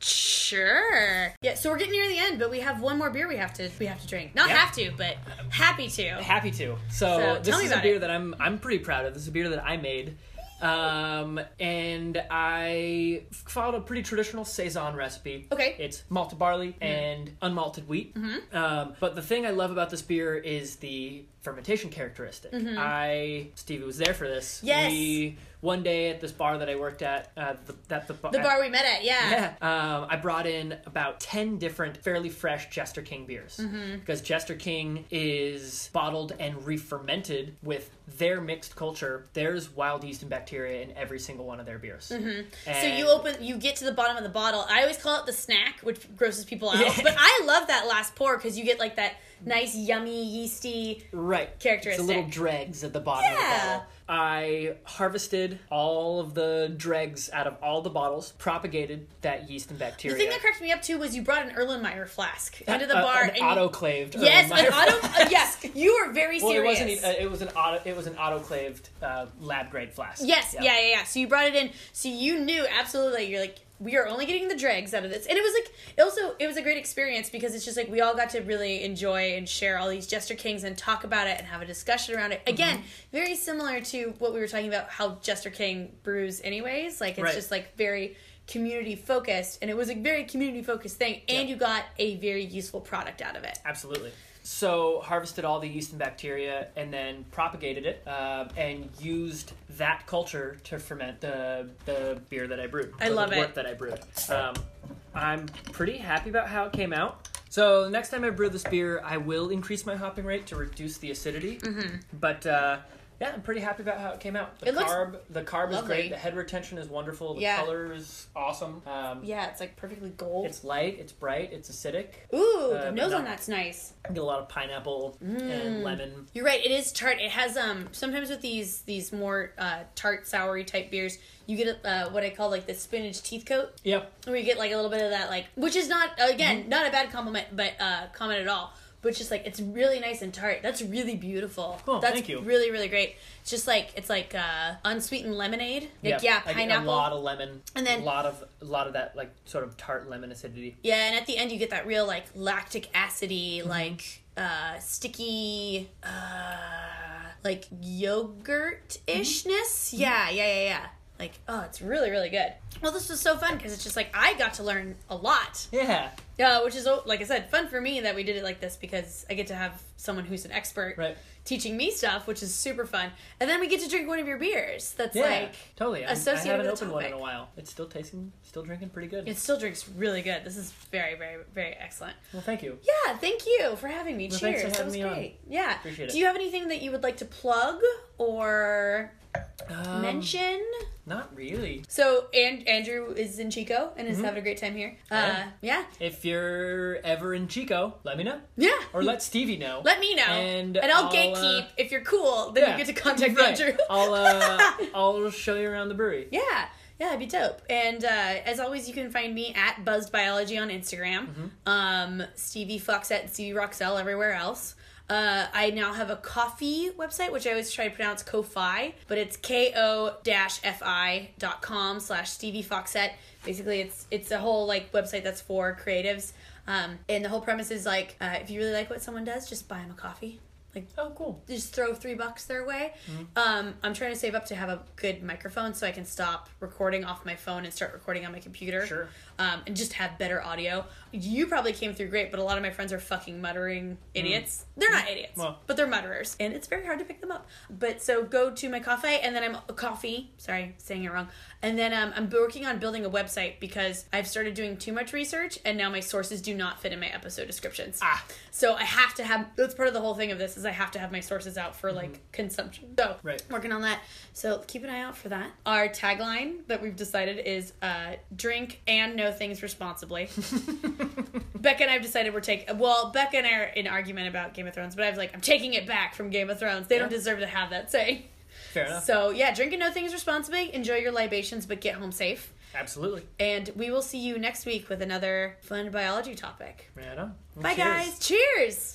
sure. Yeah, so we're getting near the end, but we have one more beer we have to drink. Not have to, but happy to. Happy to. So this is a beer that I'm pretty proud of. This is a beer that I made. And I followed a pretty traditional Saison recipe. Okay. It's malted barley and unmalted wheat. Mm-hmm. But the thing I love about this beer is the fermentation characteristic. Mm-hmm. Stevie was there for this. Yes. One day at this bar that I worked at, the bar we met at, I brought in about 10 different fairly fresh Jester King beers because Jester King is bottled and re-fermented with their mixed culture. There's wild yeast and bacteria in every single one of their beers. Mm-hmm. So you get to the bottom of the bottle. I always call it the snack, which grosses people out, but I love that last pour because you get that nice, yummy, yeasty characteristic. It's the little dregs at the bottom of the bottle. I harvested all of the dregs out of all the bottles, propagated that yeast and bacteria. The thing that cracked me up too was you brought an Erlenmeyer flask into the bar. Autoclaved. Yes, an autoclaved. Yes, you were very serious. It was an autoclaved lab grade flask. Yes, yeah. So you brought it in. So you knew absolutely. You're like, we are only getting the dregs out of this. And it was like, it was a great experience because it's just like we all got to really enjoy and share all these Jester Kings and talk about it and have a discussion around it. Again, very similar to what we were talking about, how Jester King brews anyways. Like, it's just like very community focused, and it was a very community focused thing, and you got a very useful product out of it. Absolutely. So harvested all the yeast and bacteria and then propagated it and used that culture to ferment the beer that I brewed. I love it. The wort that I brewed. I'm pretty happy about how it came out. So the next time I brew this beer, I will increase my hopping rate to reduce the acidity. But yeah, I'm pretty happy about how it came out. The carb is great. The head retention is wonderful. The color is awesome. Yeah, it's like perfectly gold. It's light. It's bright. It's acidic. Ooh, the nose on that's nice. I get a lot of pineapple and lemon. You're right. It is tart. It has sometimes with these more tart, soury type beers, you get what I call like the spinach teeth coat. Yeah. Where you get like a little bit of that, like, which is not not a bad compliment, but comment at all. But it's just like, it's really nice and tart. That's really beautiful. Cool, thank you. That's really, really great. It's just like, it's like unsweetened lemonade. Like, yeah, pineapple. A lot of lemon. And then a lot of that like sort of tart lemon acidity. Yeah, and at the end you get that real like lactic acidy, like sticky, like yogurt-ishness. Yeah. Like, oh, it's really, really good. Well, this was so fun because it's just like I got to learn a lot. Yeah. Which is, like I said, fun for me that we did it like this because I get to have someone who's an expert teaching me stuff, which is super fun. And then we get to drink one of your beers that's associated with the topic. I haven't opened one in a while. It's still drinking pretty good. It still drinks really good. This is very, very, very excellent. Well, thank you. Yeah, thank you for having me. Well, cheers. Thanks for having me great. On. Yeah. Appreciate it. Do you have anything that you would like to plug or mention? Not really. So, and Andrew is in Chico and is having a great time here. Yeah. If you're ever in Chico, let me know. Yeah. Or let Stevie know. Let me know. And I'll gatekeep. If you're cool, then you get to contact Andrew. I'll show you around the brewery. Yeah. Yeah, that'd be dope. And as always, you can find me at Buzz Biology on Instagram. Stevie Foxette and Stevie Roxelle everywhere else. I now have a Ko-fi website, which I always try to pronounce Ko-fi, but it's ko-fi.com/StevieFoxette. Basically, it's a whole like website that's for creatives, and the whole premise is like if you really like what someone does, just buy them a coffee. Like, oh, cool. Just throw $3 their way. I'm trying to save up to have a good microphone so I can stop recording off my phone and start recording on my computer. Sure. And just have better audio. You probably came through great, but a lot of my friends are fucking muttering idiots. They're not idiots, but they're mutterers. And it's very hard to pick them up. But so go to my Ko-fi, and then sorry, saying it wrong. And then I'm working on building a website because I've started doing too much research, and now my sources do not fit in my episode descriptions. So I have to have, that's part of the whole thing of this, is I have to have my sources out for like consumption. So working on that. So keep an eye out for that. Our tagline that we've decided is drink and know things responsibly. Becca and I have decided Becca and I are in argument about Game of Thrones, but I was like, I'm taking it back from Game of Thrones. They don't deserve to have that say. Fair enough. So yeah, drink and know things responsibly. Enjoy your libations, but get home safe. Absolutely. And we will see you next week with another fun biology topic. Right on. Well, bye, guys. Cheers.